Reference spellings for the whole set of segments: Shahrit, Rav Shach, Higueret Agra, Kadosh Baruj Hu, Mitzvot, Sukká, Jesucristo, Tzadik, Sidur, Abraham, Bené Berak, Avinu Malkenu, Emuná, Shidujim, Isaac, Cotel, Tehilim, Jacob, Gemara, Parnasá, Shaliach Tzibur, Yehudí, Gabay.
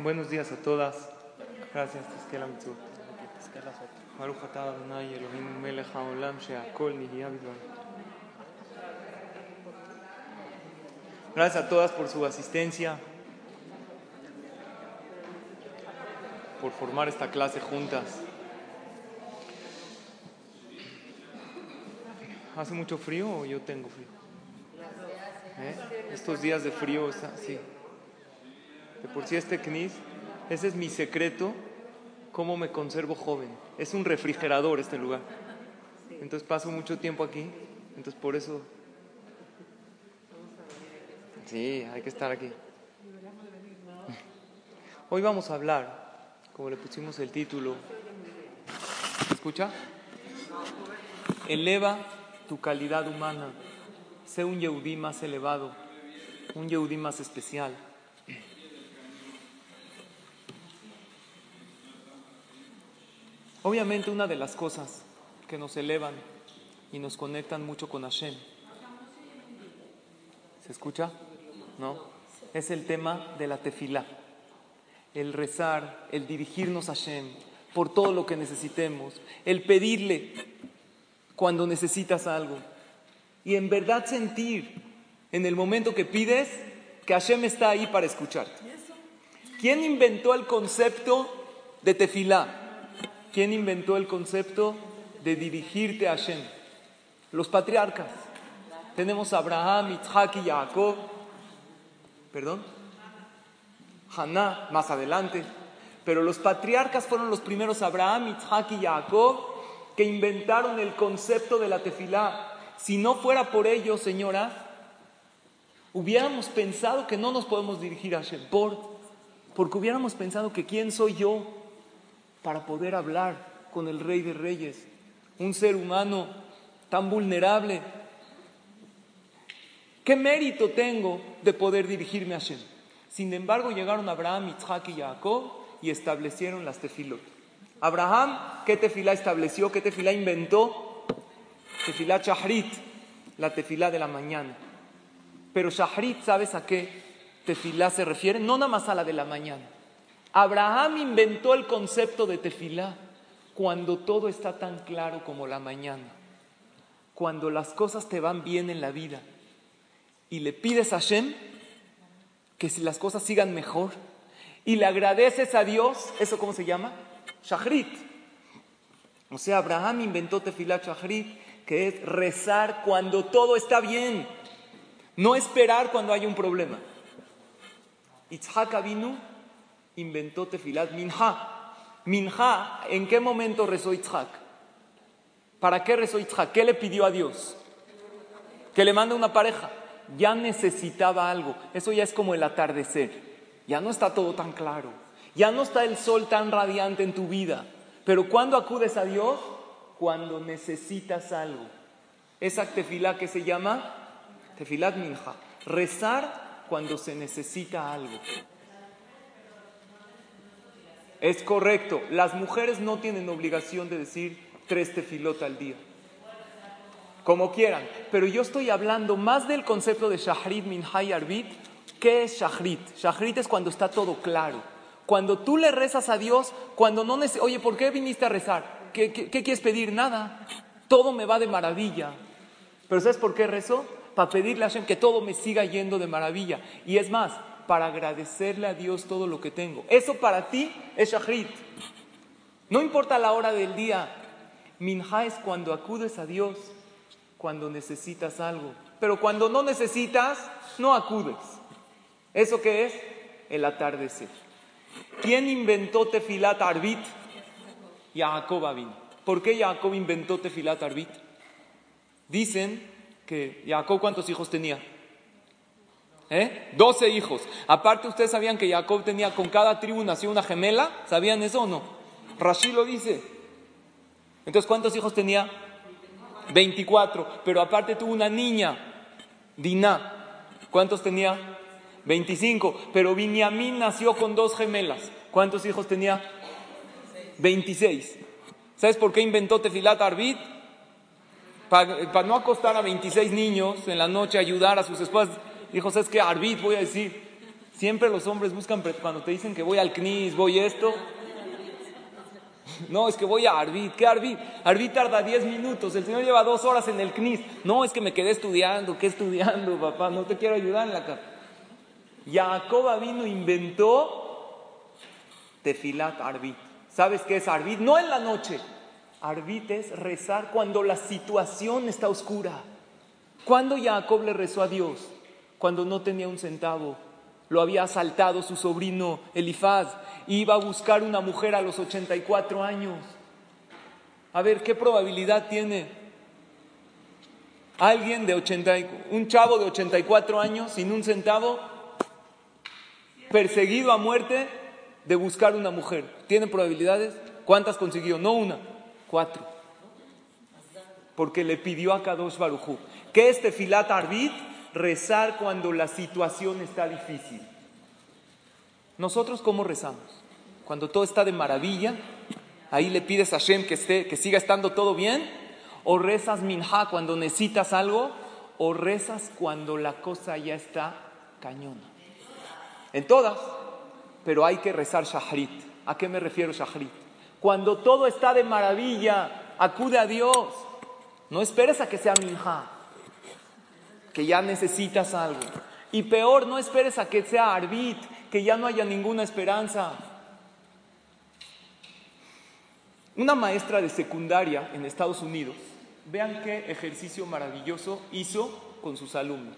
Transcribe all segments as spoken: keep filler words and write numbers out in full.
Buenos días a todas. Gracias, Tezkela Mitzvot. Baruch atah Adonai Eloheinu melech haolam she'akol nihya bidbaro. Gracias a todas por su asistencia, por formar esta clase juntas. ¿Hace mucho frío o yo tengo frío? ¿Eh? Estos días de frío, está, sí. De por sí este C N I S, ese es mi secreto, cómo me conservo joven. Es un refrigerador este lugar. Entonces paso mucho tiempo aquí, entonces por eso... Sí, hay que estar aquí. Hoy vamos a hablar, como le pusimos el título, ¿escucha? Eleva tu calidad humana, sé un Yehudí más elevado, un Yehudí más especial. Obviamente una de las cosas que nos elevan y nos conectan mucho con Hashem, ¿se escucha? ¿No? Es el tema de la tefilá, el rezar, el dirigirnos a Hashem por todo lo que necesitemos, el pedirle cuando necesitas algo y en verdad sentir en el momento que pides que Hashem está ahí para escucharte. ¿Quién inventó el concepto de tefilá? ¿Quién inventó el concepto de dirigirte a Hashem? Los patriarcas. Tenemos a Abraham, Isaac y Jacob. Perdón, Haná más adelante, pero los patriarcas fueron los primeros, Abraham, Isaac y Jacob, que inventaron el concepto de la tefilá. Si no fuera por ellos, señoras, hubiéramos pensado que no nos podemos dirigir a Hashem, porque hubiéramos pensado que quién soy yo para poder hablar con el Rey de Reyes, un ser humano tan vulnerable. ¿Qué mérito tengo de poder dirigirme a Hashem? Sin embargo, llegaron Abraham, Isaac y Jacob y establecieron las tefilot. Abraham, ¿qué tefilá estableció? ¿Qué tefilá inventó? Tefilá Shahrit, la tefilá de la mañana. Pero Shahrit, ¿sabes a qué tefilá se refiere? No nada más a la de la mañana. Abraham inventó el concepto de tefilá cuando todo está tan claro como la mañana. Cuando las cosas te van bien en la vida. Y le pides a Hashem que si las cosas sigan mejor y le agradeces a Dios, ¿eso cómo se llama? Shahrit. O sea, Abraham inventó tefilá Shahrit, que es rezar cuando todo está bien, no esperar cuando hay un problema. Yitzhak Avinu inventó tefilá Mincha. Mincha, ¿en qué momento rezó Yitzhak? ¿Para qué rezó Yitzhak? ¿Qué le pidió a Dios? Que le mande una pareja. Ya necesitaba algo. Eso ya es como el atardecer. Ya no está todo tan claro. Ya no está el sol tan radiante en tu vida. Pero ¿cuándo acudes a Dios? Cuando necesitas algo. Esa tefilá que se llama tefilat minja. Rezar cuando se necesita algo. Es correcto. Las mujeres no tienen obligación de decir tres tefilot al día. Como quieran, pero yo estoy hablando más del concepto de Shahrit, Mincha y Arbit. ¿Qué es Shahrit? Shahrit es cuando está todo claro. Cuando tú le rezas a Dios, cuando no neces- oye, ¿por qué viniste a rezar? ¿Qué, qué, qué quieres pedir? Nada. Todo me va de maravilla. Pero ¿sabes por qué rezo? Para pedirle a Hashem que todo me siga yendo de maravilla. Y es más, para agradecerle a Dios todo lo que tengo. Eso para ti es Shahrit. No importa la hora del día. Mincha es cuando acudes a Dios. Cuando necesitas algo. Pero cuando no necesitas, no acudes. ¿Eso qué es? El atardecer. ¿Quién inventó tefilat arbit? Jacob Avinu. ¿Por qué Jacob inventó tefilat arbit? Dicen que Jacob, ¿cuántos hijos tenía? ¿Eh? doce hijos. Aparte, ¿ustedes sabían que Jacob tenía, con cada tribu nació una gemela? ¿Sabían eso o no? Rashi lo dice. Entonces, ¿cuántos hijos tenía? veinticuatro, pero aparte tuvo una niña, Diná. ¿Cuántos tenía? veinticinco, pero Biniamín nació con dos gemelas. ¿Cuántos hijos tenía? veintiséis. ¿Sabes por qué inventó tefilat arbit? Para pa no acostar a veintiséis niños en la noche, ayudar a sus esposas. Dijo, ¿sabes qué? Arbit voy a decir. Siempre los hombres buscan, cuando te dicen que voy al C N I S, voy esto. No, es que voy a Arbit. ¿Qué Arbit? Arbit tarda diez minutos. El señor lleva dos horas en el C N I S. No, es que me quedé estudiando. ¿Qué estudiando, papá? No te quiero ayudar en la capa. Jacob vino, inventó Tefilat Arbit. ¿Sabes qué es Arbit? No en la noche. Arbit es rezar cuando la situación está oscura. ¿Cuándo Jacob le rezó a Dios? Cuando no tenía un centavo. Lo había asaltado su sobrino Elifaz. Iba a buscar una mujer a los ochenta y cuatro años. A ver, ¿qué probabilidad tiene alguien de ochenta, un chavo de ochenta y cuatro años sin un centavo, perseguido a muerte, de buscar una mujer? ¿Tiene probabilidades? ¿Cuántas consiguió? No una, cuatro. Porque le pidió a Kadosh Baruj Hu. ¿Qué es Tefilat Arbit? Rezar cuando la situación está difícil. ¿Nosotros cómo rezamos? Cuando todo está de maravilla, ahí le pides a Hashem que, esté, que siga estando todo bien, o rezas Mincha cuando necesitas algo, o rezas cuando la cosa ya está cañona. En todas, pero hay que rezar Shahrit. ¿A qué me refiero Shahrit? Cuando todo está de maravilla, acude a Dios. No esperes a que sea Mincha, que ya necesitas algo. Y peor, no esperes a que sea Arbit, que ya no haya ninguna esperanza. Una maestra de secundaria en Estados Unidos, vean qué ejercicio maravilloso hizo con sus alumnos.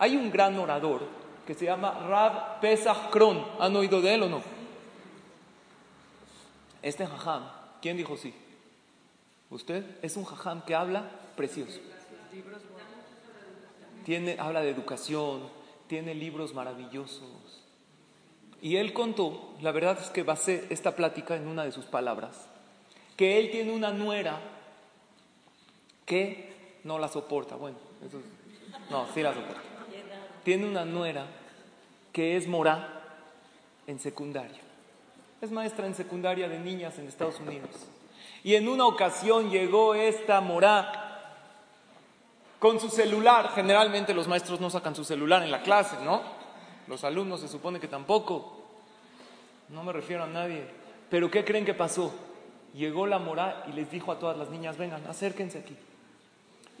Hay un gran orador que se llama Rav Pesach Kron. ¿Han oído de él o no? Este jajam, ¿quién dijo sí? ¿Usted? Es un jajam que habla precioso. Tiene, habla de educación, tiene libros maravillosos. Y él contó, la verdad es que basé esta plática en una de sus palabras, que él tiene una nuera que no la soporta. Bueno, eso es, no, sí la soporta. Tiene una nuera que es morá en secundaria. Es maestra en secundaria de niñas en Estados Unidos. Y en una ocasión llegó esta morá con su celular. Generalmente los maestros no sacan su celular en la clase, ¿no? Los alumnos se supone que tampoco. No me refiero a nadie. ¿Pero qué creen que pasó? Llegó la morá y les dijo a todas las niñas, vengan, acérquense aquí.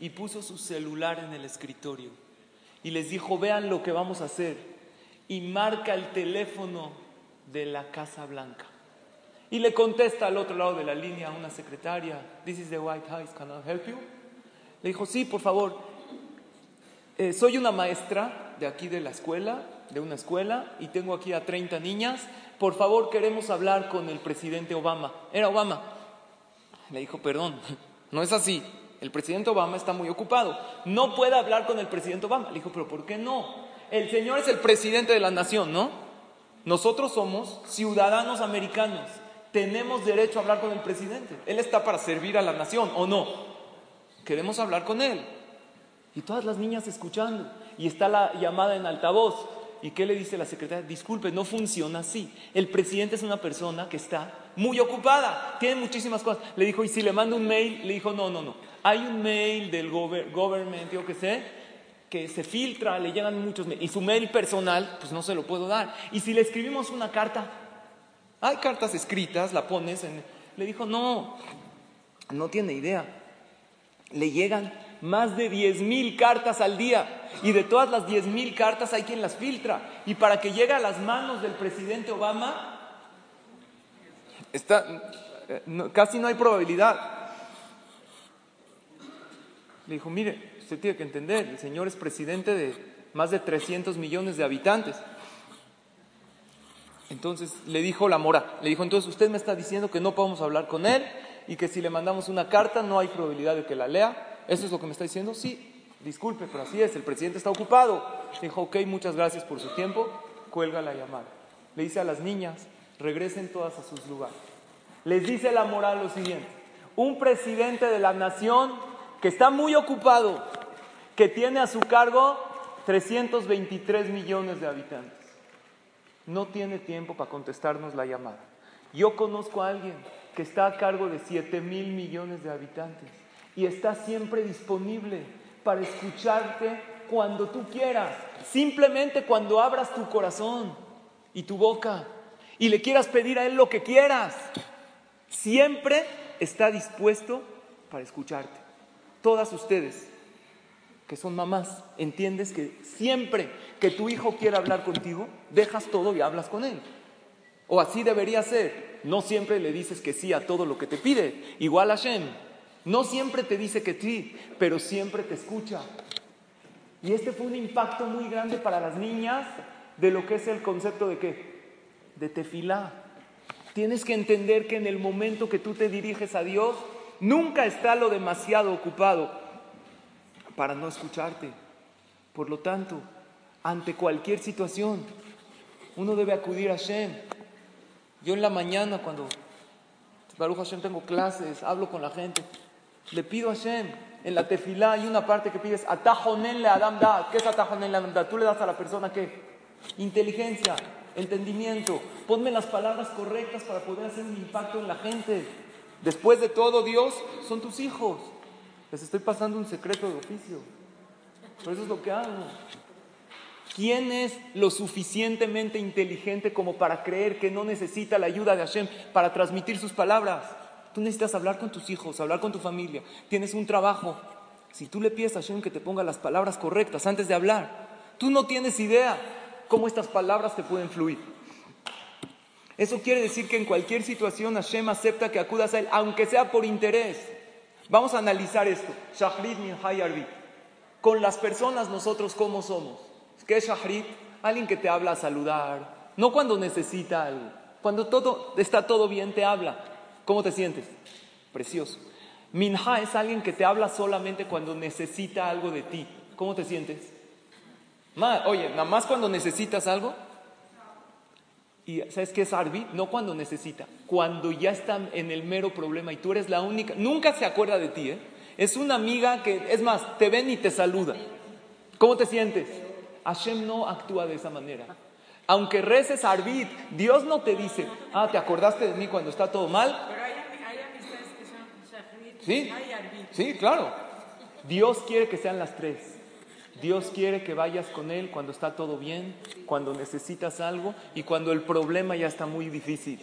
Y puso su celular en el escritorio. Y les dijo, vean lo que vamos a hacer. Y marca el teléfono de la Casa Blanca. Y le contesta al otro lado de la línea a una secretaria, this is the White House, can I help you? Le dijo, sí, por favor. Eh, soy una maestra de aquí de la escuela, de una escuela, y tengo aquí a treinta niñas. Por favor, queremos hablar con el presidente Obama. Era Obama. Le dijo, perdón, no es así. El presidente Obama está muy ocupado. No puede hablar con el presidente Obama. Le dijo, pero ¿por qué no? El señor es el presidente de la nación, ¿no? Nosotros somos ciudadanos americanos. Tenemos derecho a hablar con el presidente. Él está para servir a la nación, ¿o no? Queremos hablar con él. Y todas las niñas escuchando. Y está la llamada en altavoz. ¿Y qué le dice la secretaria? Disculpe, no funciona así. El presidente es una persona que está muy ocupada, tiene muchísimas cosas. Le dijo, ¿y si le mando un mail? Le dijo, no, no, no. Hay un mail del gober- government, yo qué sé, que se filtra, le llegan muchos mails. Y su mail personal, pues no se lo puedo dar. ¿Y si le escribimos una carta? Hay cartas escritas, la pones en... Le dijo, no, no tiene idea. Le llegan más de diez mil cartas al día, y de todas las diez mil cartas hay quien las filtra, y para que llegue a las manos del presidente Obama está, no, casi no hay probabilidad. Le dijo, mire, usted tiene que entender, el señor es presidente de más de trescientos millones de habitantes. Entonces le dijo la mora, le dijo, entonces usted me está diciendo que no podemos hablar con él y que si le mandamos una carta no hay probabilidad de que la lea. ¿Eso es lo que me está diciendo? Sí, disculpe, pero así es, el presidente está ocupado. Dijo, ok, muchas gracias por su tiempo, cuelga la llamada. Le dice a las niñas, regresen todas a sus lugares. Les dice la moral lo siguiente, un presidente de la nación que está muy ocupado, que tiene a su cargo trescientos veintitrés millones de habitantes, no tiene tiempo para contestarnos la llamada. Yo conozco a alguien que está a cargo de siete mil millones de habitantes, y está siempre disponible para escucharte cuando tú quieras, simplemente cuando abras tu corazón y tu boca y le quieras pedir a Él lo que quieras. Siempre está dispuesto para escucharte. Todas ustedes que son mamás, entiendes que siempre que tu hijo quiera hablar contigo, dejas todo y hablas con él. O así debería ser. No siempre le dices que sí a todo lo que te pide. Igual Hashem no siempre te dice que sí, pero siempre te escucha. Y este fue un impacto muy grande para las niñas de lo que es el concepto de ¿qué? De tefilá. Tienes que entender que en el momento que tú te diriges a Dios, nunca está lo demasiado ocupado para no escucharte. Por lo tanto, ante cualquier situación, uno debe acudir a Hashem. Yo en la mañana, cuando Baruch Hashem tengo clases, hablo con la gente, le pido a Hashem. En la tefilá hay una parte que pides atajonen le adam da. ¿Qué es atajonen le adam da? Tú le das a la persona ¿qué? Inteligencia, entendimiento. Ponme las palabras correctas para poder hacer un impacto en la gente. Después de todo, Dios, son tus hijos. Les estoy pasando un secreto de oficio, pero eso es lo que hago. ¿Quién es lo suficientemente inteligente como para creer que no necesita la ayuda de Hashem para transmitir sus palabras? Tú necesitas hablar con tus hijos, hablar con tu familia. Tienes un trabajo. Si tú le pides a Hashem que te ponga las palabras correctas antes de hablar, tú no tienes idea cómo estas palabras te pueden fluir. Eso quiere decir que en cualquier situación Hashem acepta que acudas a Él, aunque sea por interés. Vamos a analizar esto. Shahrit, Mincha y Arbit. Con las personas nosotros ¿cómo somos? ¿Qué es Shahrit? Alguien que te habla a saludar. No cuando necesita algo. Cuando todo está todo bien te habla. ¿Cómo te sientes? Precioso. Minja es alguien que te habla solamente cuando necesita algo de ti. ¿Cómo te sientes? Mal. Oye, nada más cuando necesitas algo. ¿Y sabes qué es Arbi? No cuando necesita, cuando ya está en el mero problema y tú eres la única. Nunca se acuerda de ti, ¿eh? Es una amiga que, es más, te ven y te saluda. ¿Cómo te sientes? Hashem no actúa de esa manera. Aunque reces Arbit, Dios no te dice, ah, ¿te acordaste de mí cuando está todo mal? Pero hay, hay amistades que son Shahrit, sí, hay Arbit. Sí, claro. Dios quiere que sean las tres. Dios quiere que vayas con Él cuando está todo bien, cuando necesitas algo y cuando el problema ya está muy difícil.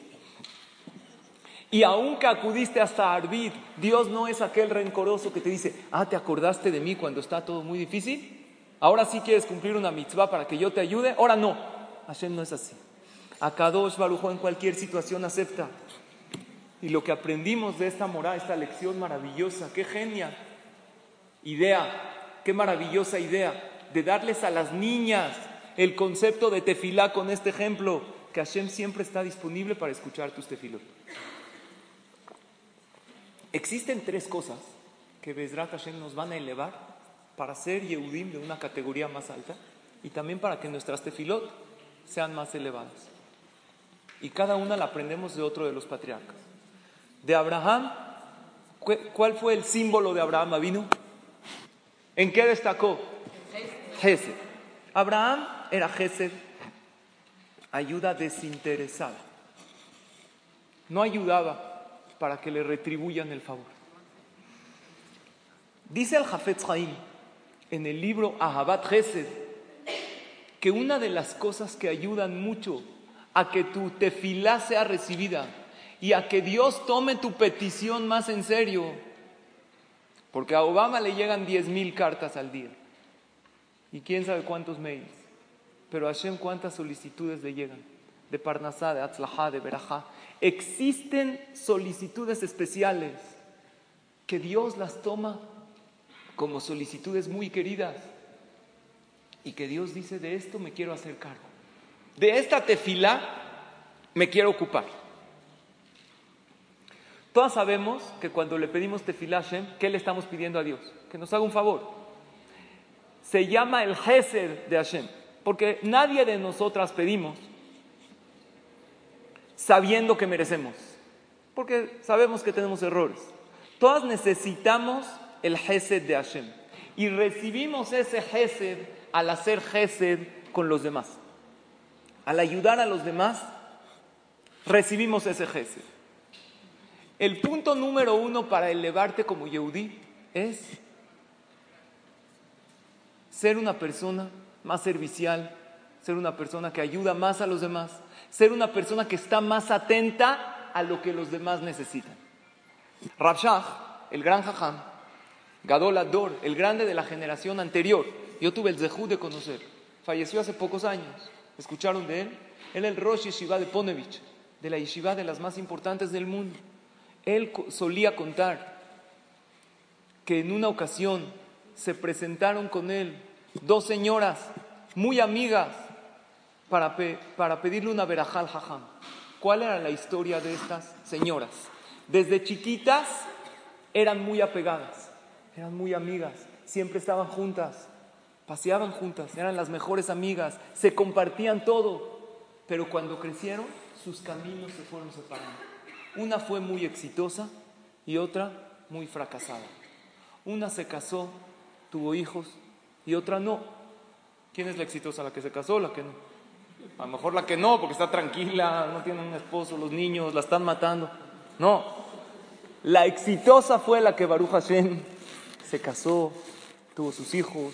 Y aunque acudiste hasta Arbit, Dios no es aquel rencoroso que te dice, ah, ¿te acordaste de mí cuando está todo muy difícil? Ahora sí quieres cumplir una mitzvah para que yo te ayude, ahora no. Hashem no es así. A Kadosh Baruj Hu en cualquier situación acepta. Y lo que aprendimos de esta morá, esta lección maravillosa, qué genial idea, qué maravillosa idea de darles a las niñas el concepto de tefilá con este ejemplo, que Hashem siempre está disponible para escuchar tus tefilot. Existen tres cosas que Bezrat Hashem nos van a elevar para ser Yehudim de una categoría más alta y también para que nuestras tefilot sean más elevadas. Y cada una la aprendemos de otro de los patriarcas. De Abraham, ¿cuál fue el símbolo de Abraham Avinu? ¿En qué destacó? Jesed. Abraham era Jesed, ayuda desinteresada. No ayudaba para que le retribuyan el favor. Dice el Jafetz Jaim en el libro Ahavat Jesed que una de las cosas que ayudan mucho a que tu tefilá sea recibida y a que Dios tome tu petición más en serio, porque a Obama le llegan diez mil cartas al día y quién sabe cuántos mails, pero a Hashem cuántas solicitudes le llegan de Parnasá, de Atzlajá, de Berajá. Existen solicitudes especiales que Dios las toma como solicitudes muy queridas y que Dios dice, de esto me quiero hacer cargo, de esta tefilá me quiero ocupar. Todas sabemos que cuando le pedimos tefilá a Hashem, ¿qué le estamos pidiendo a Dios? Que nos haga un favor. Se llama el Hesed de Hashem, porque nadie de nosotras pedimos sabiendo que merecemos, porque sabemos que tenemos errores. Todas necesitamos el Hesed de Hashem y recibimos ese Hesed al hacer Hesed con los demás, al ayudar a los demás, recibimos ese Hesed. El punto número uno para elevarte como Yehudí es ser una persona más servicial, ser una persona que ayuda más a los demás, ser una persona que está más atenta a lo que los demás necesitan. Rav Shach, el gran jajam, Gadol Ador, el grande de la generación anterior, yo tuve el zehut de conocer, falleció hace pocos años, escucharon de él, él el Rosh Yeshiva de Ponevich, de la yeshiva de las más importantes del mundo. Él solía contar que en una ocasión se presentaron con él dos señoras muy amigas para, pe- para pedirle una berajá al jajam. ¿Cuál era la historia de estas señoras? Desde chiquitas eran muy apegadas, eran muy amigas, siempre estaban juntas, paseaban juntas, eran las mejores amigas, se compartían todo, pero cuando crecieron sus caminos se fueron separando. Una fue muy exitosa y otra muy fracasada. Una se casó, tuvo hijos y otra no. ¿Quién es la exitosa? ¿La que se casó o la que no? A lo mejor la que no, porque está tranquila, no tiene un esposo, los niños la están matando. No, la exitosa fue la que Baruch Hashem se casó, tuvo sus hijos.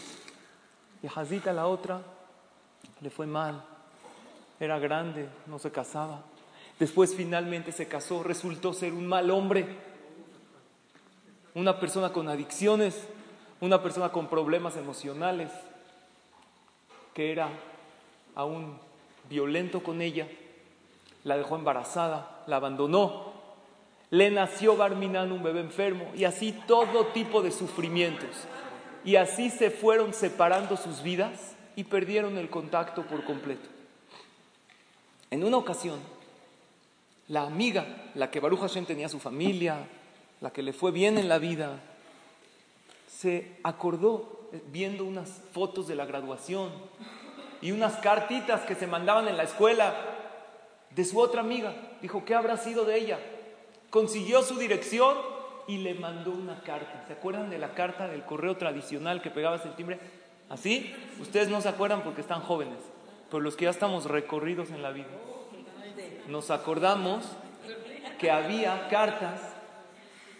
Y Hazita, la otra, le fue mal. Era grande, no se casaba. Después finalmente se casó, resultó ser un mal hombre, una persona con adicciones, una persona con problemas emocionales, que era aún violento con ella. La dejó embarazada, la abandonó, le nació Bar Minan, un bebé enfermo, y así todo tipo de sufrimientos. Y así se fueron separando sus vidas y perdieron el contacto por completo. En una ocasión, la amiga, la que Baruch Hashem tenía su familia, la que le fue bien en la vida, se acordó viendo unas fotos de la graduación y unas cartitas que se mandaban en la escuela de su otra amiga. Dijo, ¿qué habrá sido de ella? Consiguió su dirección y le mandó una carta. ¿Se acuerdan de la carta del correo tradicional que pegabas el timbre? ¿Así? Ustedes no se acuerdan porque están jóvenes. Por los que ya estamos recorridos en la vida, nos acordamos que había cartas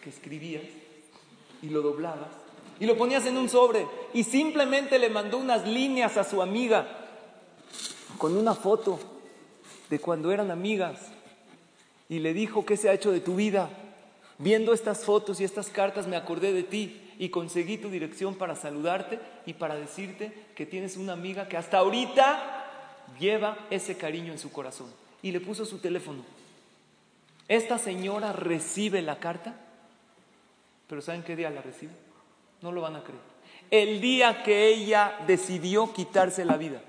que escribías y lo doblabas y lo ponías en un sobre y simplemente le mandó unas líneas a su amiga con una foto de cuando eran amigas y le dijo, ¿qué se ha hecho de tu vida? Viendo estas fotos y estas cartas me acordé de ti y conseguí tu dirección para saludarte y para decirte que tienes una amiga que hasta ahorita lleva ese cariño en su corazón. Y le puso su teléfono. Esta señora recibe la carta, pero ¿saben qué día la recibe? No lo van a creer. El día que ella decidió quitarse la vida.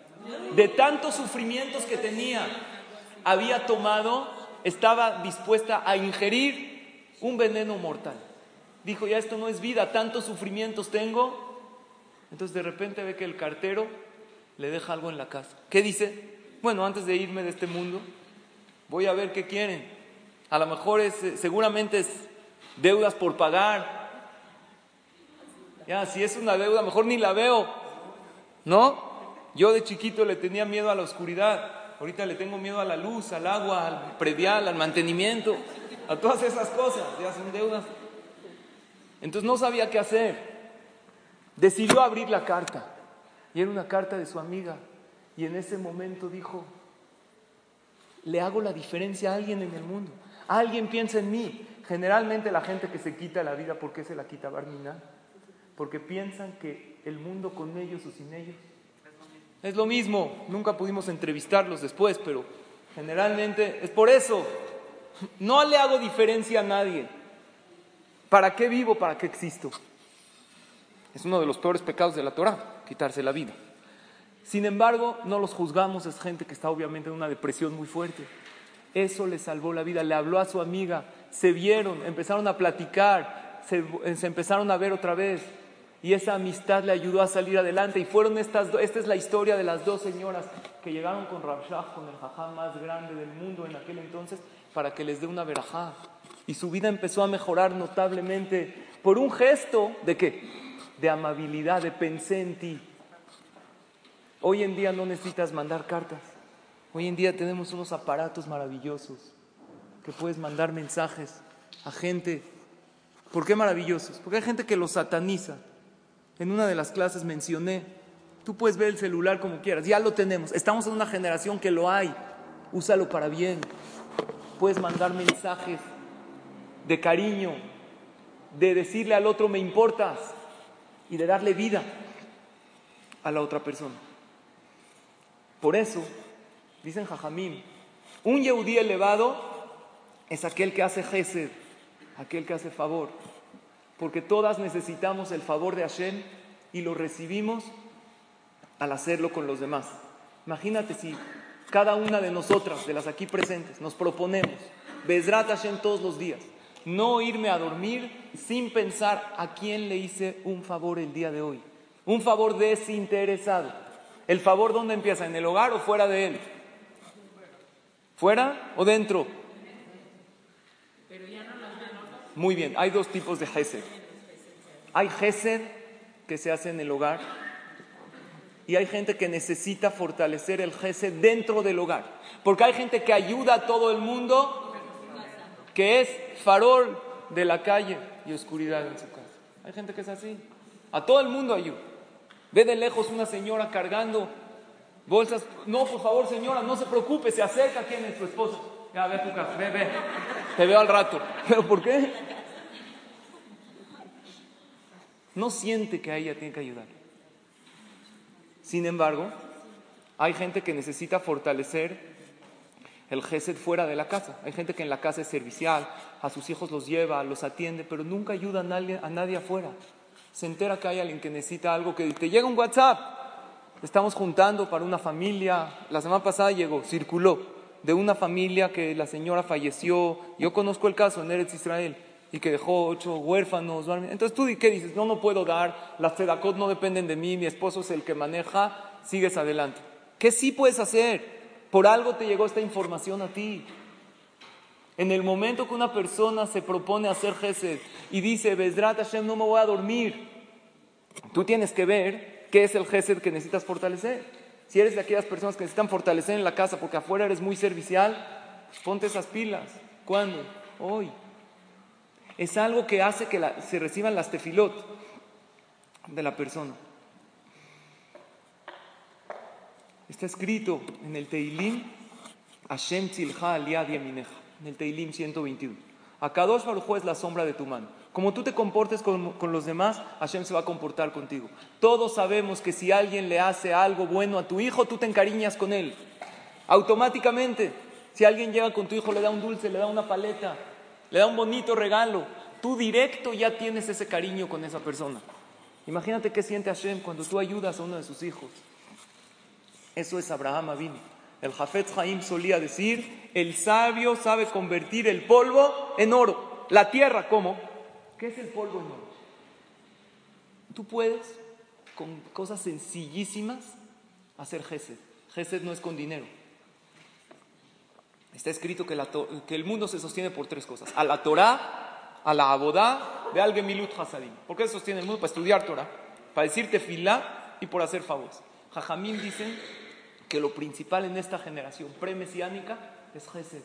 De tantos sufrimientos que tenía, había tomado, estaba dispuesta a ingerir un veneno mortal. Dijo, ya esto no es vida, tantos sufrimientos tengo. Entonces de repente ve que el cartero le deja algo en la casa. ¿Qué dice? Bueno, antes de irme de este mundo, voy a ver qué quieren. A lo mejor es, seguramente es deudas por pagar. Ya, si es una deuda, mejor ni la veo, ¿no? Yo de chiquito le tenía miedo a la oscuridad. Ahorita le tengo miedo a la luz, al agua, al predial, al mantenimiento, a todas esas cosas. Ya son deudas. Entonces no sabía qué hacer. Decidió abrir la carta. Y era una carta de su amiga. Y en ese momento dijo, le hago la diferencia a alguien en el mundo. Alguien piensa en mí. Generalmente la gente que se quita la vida, ¿por qué se la quita Bar Minan? Porque piensan que el mundo con ellos o sin ellos es lo mismo. Nunca pudimos entrevistarlos después, pero generalmente es por eso. No le hago diferencia a nadie. ¿Para qué vivo? ¿Para qué existo? Es uno de los peores pecados de la Torah, quitarse la vida. Sin embargo, no los juzgamos, es gente que está obviamente en una depresión muy fuerte. Eso le salvó la vida, le habló a su amiga, se vieron, empezaron a platicar, se, se empezaron a ver otra vez y esa amistad le ayudó a salir adelante. Y fueron estas, esta es la historia de las dos señoras que llegaron con Rav Shach, con el jajam más grande del mundo en aquel entonces, para que les dé una berajá. Y su vida empezó a mejorar notablemente por un gesto de ¿qué? De amabilidad, de pensé en ti. Hoy en día no necesitas mandar cartas. Hoy en día tenemos unos aparatos maravillosos que puedes mandar mensajes a gente. ¿Por qué maravillosos? Porque hay gente que los sataniza. En una de las clases mencioné Tú puedes ver el celular como quieras, ya lo tenemos. Estamos en una generación que lo hay. Úsalo para bien. Puedes mandar mensajes de cariño, de decirle al otro me importas y de darle vida a la otra persona. Por eso, dicen Jajamim, un Yehudí elevado es aquel que hace Jesed, aquel que hace favor. Porque todas necesitamos el favor de Hashem y lo recibimos al hacerlo con los demás. Imagínate si cada una de nosotras, de las aquí presentes, nos proponemos, Bezrat Hashem, todos los días, no irme a dormir sin pensar a quién le hice un favor el día de hoy. Un favor desinteresado. ¿El favor dónde empieza? ¿En el hogar o fuera de él? ¿Fuera o dentro? Muy bien, hay dos tipos de Jesed. Hay Jesed que se hace en el hogar y hay gente que necesita fortalecer el Jesed dentro del hogar, porque hay gente que ayuda a todo el mundo, que es farol de la calle y oscuridad en su casa. Hay gente que es así, a todo el mundo ayuda. Ve de lejos una señora cargando bolsas, no, por favor señora, no se preocupe, se acerca, ¿quién es su esposo? Ya, ve tu casa, ve, ve, te veo al rato. ¿Pero por qué? No siente que a ella tiene que ayudar. Sin embargo, hay gente que necesita fortalecer el Jesed fuera de la casa. Hay gente que en la casa es servicial, a sus hijos los lleva, los atiende, pero nunca ayuda a nadie, a nadie afuera. Se entera que hay alguien que necesita algo, que te llega un WhatsApp. Estamos juntando para una familia. La semana pasada llegó, circuló, de una familia que la señora falleció. Yo conozco el caso en Eretz Yisrael. Y que dejó ocho huérfanos. Entonces tú ¿qué dices? No, no puedo dar, las tzedakot no dependen de mí, mi esposo es el que maneja, sigues adelante. ¿Qué sí puedes hacer? Por algo te llegó esta información a ti. En el momento que una persona se propone hacer Jesed y dice, Bezrat Hashem, no me voy a dormir, tú tienes que ver qué es el Jesed que necesitas fortalecer. Si eres de aquellas personas que necesitan fortalecer en la casa porque afuera eres muy servicial, pues ponte esas pilas. ¿Cuándo? Hoy. Es algo que hace que la, se reciban las tefilot de la persona. Está escrito en el Tehilim, Hashem tzilcha al yad yamineja, en el Tehilim ciento veintidós. Akadosh Baruj Hu es la sombra de tu mano. Como tú te comportes con, con los demás, Hashem se va a comportar contigo. Todos sabemos que si alguien le hace algo bueno a tu hijo, tú te encariñas con él. Automáticamente, si alguien llega con tu hijo, le da un dulce, le da una paleta, le da un bonito regalo, tú directo ya tienes ese cariño con esa persona. Imagínate qué siente Hashem cuando tú ayudas a uno de sus hijos. Eso es Abraham Avinu. El Jafetz Jaim solía decir, el sabio sabe convertir el polvo en oro. La tierra, ¿cómo? ¿Qué es el polvo en oro? Tú puedes, con cosas sencillísimas, hacer Jesed. Jesed no es con dinero. Está escrito que, la, que el mundo se sostiene por tres cosas. A la Torah, a la Abodá, de al Gemilut Hasadim. ¿Por qué se sostiene el mundo? Para estudiar Torah, para decir Tefilá y por hacer favores. Jajamim dicen que lo principal en esta generación premesiánica es Jesed.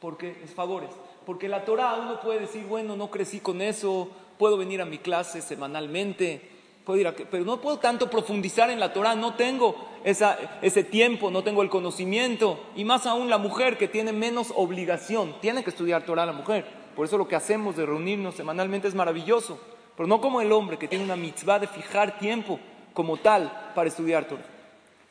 ¿Por qué? Es favores. Porque la Torah uno puede decir, bueno, no crecí con eso, puedo venir a mi clase semanalmente, puedo ir a, pero no puedo tanto profundizar en la Torah, no tengo esa, ese tiempo, no tengo el conocimiento, y más aún la mujer que tiene menos obligación, tiene que estudiar Torah la mujer, por eso lo que hacemos de reunirnos semanalmente es maravilloso, pero no como el hombre que tiene una mitzvá de fijar tiempo como tal para estudiar Torah.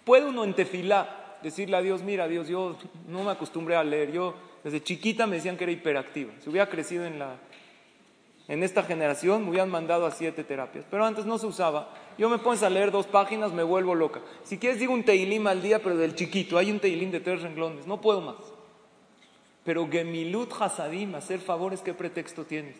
Puede uno en tefilá decirle a Dios, mira Dios, yo no me acostumbré a leer, yo desde chiquita me decían que era hiperactiva, si hubiera crecido en la... En esta generación me hubieran mandado a siete terapias, pero antes no se usaba. Yo me pongo a leer dos páginas, me vuelvo loca. Si quieres digo un tehilim al día, pero del chiquito. Hay un tehilim de tres renglones, no puedo más. Pero Gemilut Hasadim, hacer favores, ¿qué pretexto tienes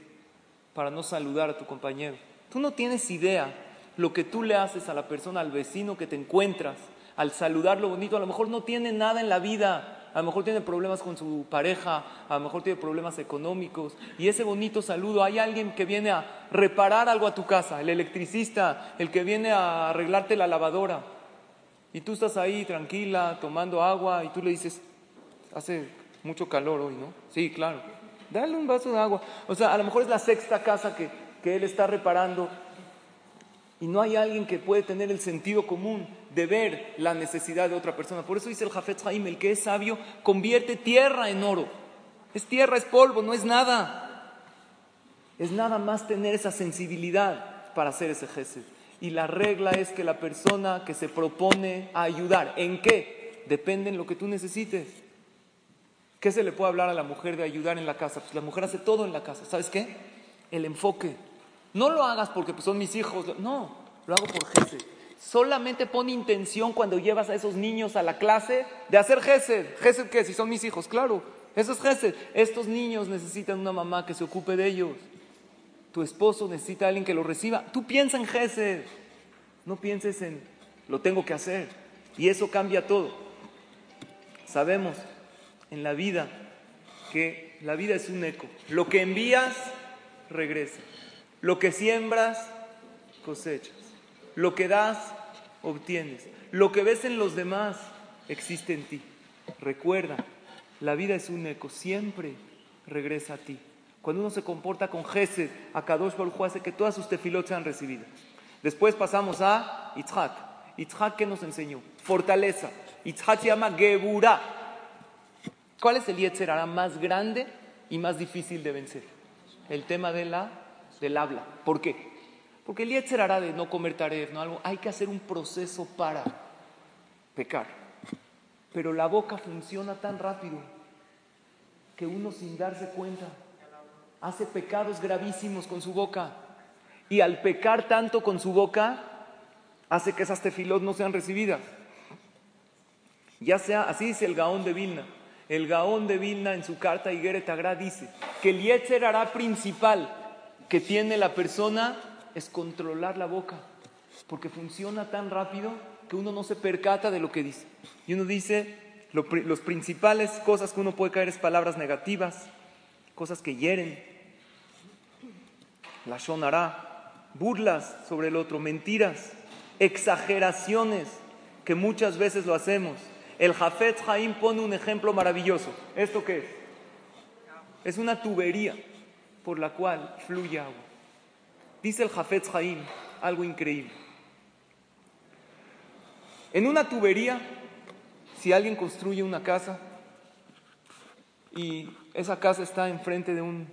para no saludar a tu compañero? Tú no tienes idea lo que tú le haces a la persona, al vecino que te encuentras, al saludarlo bonito. A lo mejor no tiene nada en la vida. A lo mejor tiene problemas con su pareja, a lo mejor tiene problemas económicos. Y ese bonito saludo, hay alguien que viene a reparar algo a tu casa, el electricista, el que viene a arreglarte la lavadora. Y tú estás ahí tranquila, tomando agua, y tú le dices, hace mucho calor hoy, ¿no? Sí, claro. Dale un vaso de agua. O sea, a lo mejor es la sexta casa que, que él está reparando. Y no hay alguien que puede tener el sentido común de ver la necesidad de otra persona. Por eso dice el Jafetz Jaim, el que es sabio convierte tierra en oro. Es tierra, es polvo, no es nada. Es nada más tener esa sensibilidad para hacer ese jesed. Y la regla es que la persona que se propone a ayudar, ¿en qué? Depende en lo que tú necesites. ¿Qué se le puede hablar a la mujer de ayudar en la casa? Pues la mujer hace todo en la casa. ¿Sabes qué? El enfoque. No lo hagas porque pues, son mis hijos. No, lo hago por jesed. Solamente pon intención cuando llevas a esos niños a la clase de hacer jesed. ¿Jesed qué? Si son mis hijos, claro. Eso es jesed. Estos niños necesitan una mamá que se ocupe de ellos. Tu esposo necesita a alguien que lo reciba. Tú piensa en jesed. No pienses en lo tengo que hacer. Y eso cambia todo. Sabemos en la vida que la vida es un eco. Lo que envías, regresa. Lo que siembras, cosechas. Lo que das, obtienes. Lo que ves en los demás, existe en ti. Recuerda, la vida es un eco. Siempre regresa a ti. Cuando uno se comporta con Jesed, a Kadosh Baruj Hu hace que todas sus tefilot sean recibidas. Después pasamos a Yitzhak. Yitzhak, ¿qué nos enseñó? Fortaleza. Yitzhak se llama Geburah. ¿Cuál es el Yetzer Hará más grande y más difícil de vencer? El tema de la, del habla. ¿Por qué? Porque el Yetzer Hará de no comer taref, no algo, hay que hacer un proceso para pecar. Pero la boca funciona tan rápido que uno sin darse cuenta hace pecados gravísimos con su boca. Y al pecar tanto con su boca, hace que esas tefilot no sean recibidas. Ya sea, así dice el Gaón de Vilna. El Gaón de Vilna en su carta Higueret Agra dice que el Yetzer Hará principal que tiene la persona es controlar la boca. Porque funciona tan rápido que uno no se percata de lo que dice. Y uno dice, lo, los principales cosas que uno puede caer es palabras negativas, cosas que hieren, lashon hará, burlas sobre el otro, mentiras, exageraciones, que muchas veces lo hacemos. El Jafetz Jaim pone un ejemplo maravilloso. ¿Esto qué es? Es una tubería por la cual fluye agua. Dice el Jafetz Jaim algo increíble. En una tubería, si alguien construye una casa y esa casa está enfrente de un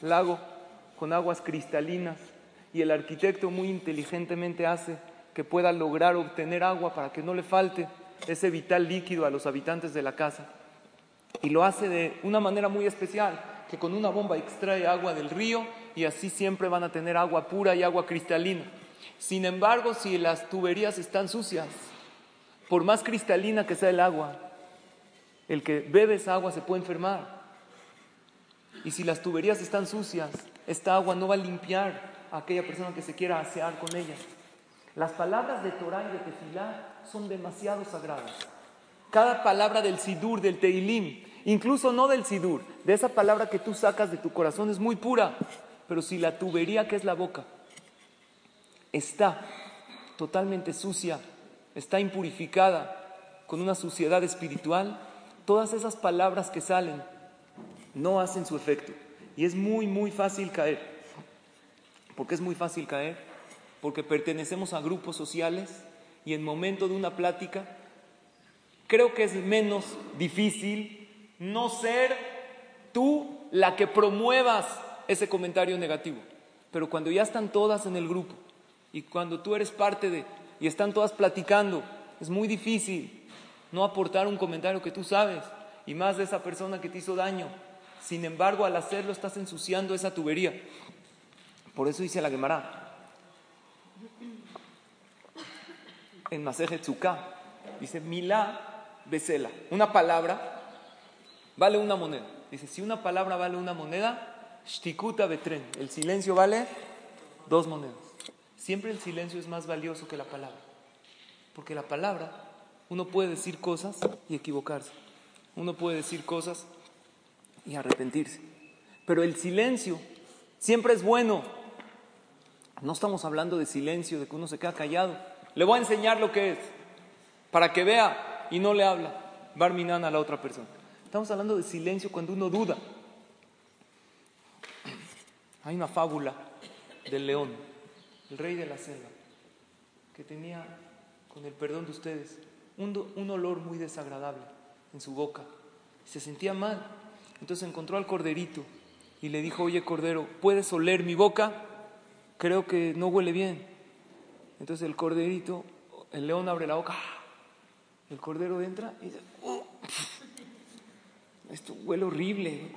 lago con aguas cristalinas y el arquitecto muy inteligentemente hace que pueda lograr obtener agua para que no le falte ese vital líquido a los habitantes de la casa. Y lo hace de una manera muy especial, que con una bomba extrae agua del río y así siempre van a tener agua pura y agua cristalina. Sin embargo, si las tuberías están sucias, por más cristalina que sea el agua, el que bebe esa agua se puede enfermar. Y si las tuberías están sucias, esta agua no va a limpiar a aquella persona que se quiera asear con ella. Las palabras de Torah y de Tefilá son demasiado sagradas. Cada palabra del Sidur, del Tehilim, incluso no del Sidur, de esa palabra que tú sacas de tu corazón es muy pura. Pero si la tubería que es la boca está totalmente sucia, está impurificada, con una suciedad espiritual, todas esas palabras que salen no hacen su efecto. Y es muy, muy fácil caer. ¿Por qué es muy fácil caer? Porque pertenecemos a grupos sociales y en momento de una plática, creo que es menos difícil no ser tú la que promuevas ese comentario negativo. Pero cuando ya están todas en el grupo y cuando tú eres parte de, y están todas platicando, es muy difícil no aportar un comentario que tú sabes y más de esa persona que te hizo daño. Sin embargo, al hacerlo estás ensuciando esa tubería. Por eso dice la Gemara en Masechet Suká, dice milá besela, una palabra vale una moneda. Dice, si una palabra vale una moneda, shtikuta betren, el silencio vale dos monedas. Siempre el silencio es más valioso que la palabra, porque la palabra, uno puede decir cosas y equivocarse, uno puede decir cosas y arrepentirse, pero el silencio siempre es bueno. No estamos hablando de silencio, de que uno se queda callado. Le voy a enseñar lo que es, para que vea y no le habla Bar Minan a la otra persona. Estamos hablando de silencio cuando uno duda. Hay una fábula del león, el rey de la selva, que tenía con el perdón de ustedes, un, un olor muy desagradable en su boca. Se sentía mal. Entonces encontró al corderito y le dijo: oye, cordero, ¿puedes oler mi boca? Creo que no huele bien. Entonces el corderito, el león abre la boca, el cordero entra y dice: oh, esto huele horrible.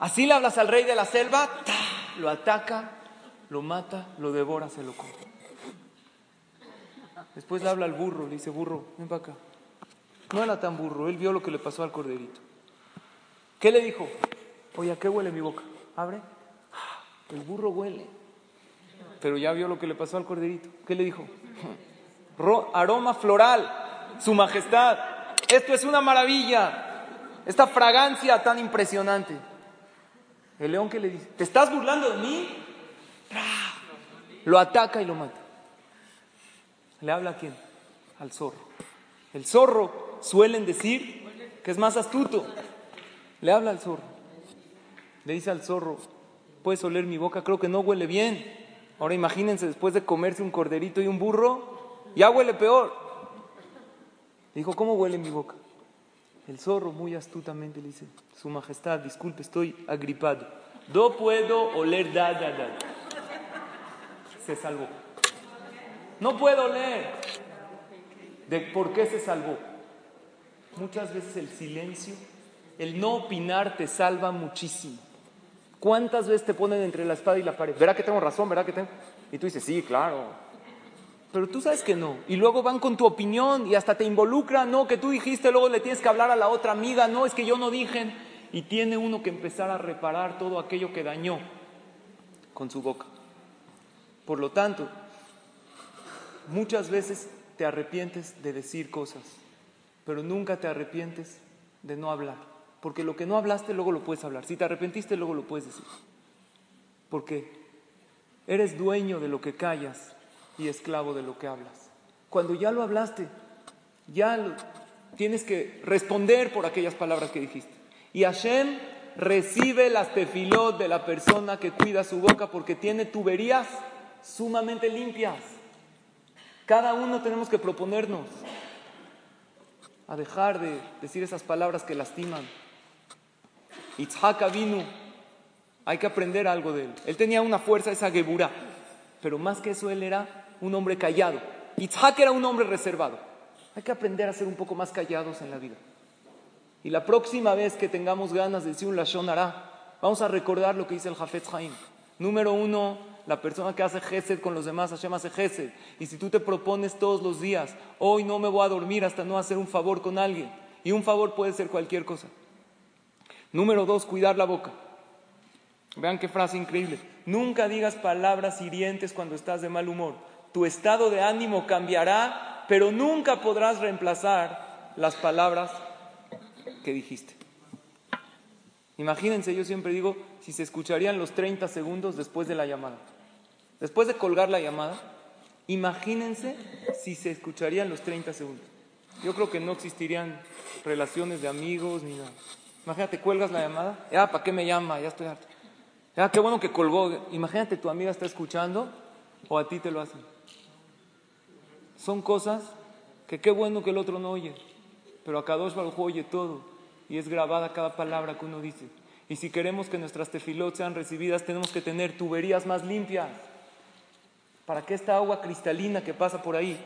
Así le hablas al rey de la selva, lo ataca, lo mata, lo devora, se lo come. Después le habla al burro, le dice: burro, ven para acá. No era tan burro, él vio lo que le pasó al corderito. ¿Qué le dijo? Oye, ¿a qué huele mi boca? Abre. El burro huele. Pero ya vio lo que le pasó al corderito. ¿Qué le dijo? Aroma floral, su majestad. Esto es una maravilla. Esta fragancia tan impresionante. El león, ¿qué le dice? ¿Te estás burlando de mí? Lo ataca y lo mata. ¿Le habla a quién? Al zorro. El zorro, suelen decir que es más astuto. Le habla al zorro. Le dice al zorro: ¿puedes oler mi boca? Creo que no huele bien. Ahora imagínense, después de comerse un corderito y un burro, ya huele peor. Le dijo: ¿cómo huele mi boca? El zorro muy astutamente le dice: su majestad, disculpe, estoy agripado. No puedo oler da, da, da. Se salvó. No puedo oler. ¿De por qué se salvó? Muchas veces el silencio, el no opinar, te salva muchísimo. ¿Cuántas veces te ponen entre la espada y la pared? ¿Verá que tengo razón? ¿Verá que tengo? Y tú dices: sí, claro. Pero tú sabes que no. Y luego van con tu opinión y hasta te involucran. No, que tú dijiste, luego le tienes que hablar a la otra amiga. No, es que yo no dije. Y tiene uno que empezar a reparar todo aquello que dañó con su boca. Por lo tanto, muchas veces te arrepientes de decir cosas, pero nunca te arrepientes de no hablar. Porque lo que no hablaste, luego lo puedes hablar. Si te arrepentiste, luego lo puedes decir. Porque eres dueño de lo que callas y esclavo de lo que hablas. Cuando ya lo hablaste, ya lo, tienes que responder por aquellas palabras que dijiste. Y Hashem recibe las tefilot de la persona que cuida su boca, porque tiene tuberías sumamente limpias. Cada uno tenemos que proponernos a dejar de decir esas palabras que lastiman. Yitzhak Avinu, hay que aprender algo de él. Él tenía una fuerza, esa geburá, pero más que eso, él era un hombre callado. Yitzhak era un hombre reservado. Hay que aprender a ser un poco más callados en la vida. Y la próxima vez que tengamos ganas de decir un Lashon Hará, vamos a recordar lo que dice el Jafetz Jaim. Número uno, la persona que hace Jesed con los demás, Hashem hace Jesed. Y si tú te propones todos los días: hoy no me voy a dormir hasta no hacer un favor con alguien. Y un favor puede ser cualquier cosa. Número dos, cuidar la boca. Vean qué frase increíble. Nunca digas palabras hirientes cuando estás de mal humor. Tu estado de ánimo cambiará, pero nunca podrás reemplazar las palabras que dijiste. Imagínense, yo siempre digo, si se escucharían los treinta segundos después de la llamada. Después de colgar la llamada, imagínense si se escucharían los treinta segundos. Yo creo que no existirían relaciones de amigos ni nada. Imagínate, cuelgas la llamada. Ya, ¿para qué me llama? Ya estoy harto. Ya, qué bueno que colgó. Imagínate, tu amiga está escuchando o a ti te lo hacen. Son cosas que qué bueno que el otro no oye. Pero a Kadosh Baruj Hu oye todo y es grabada cada palabra que uno dice. Y si queremos que nuestras tefilot sean recibidas, tenemos que tener tuberías más limpias para que esta agua cristalina que pasa por ahí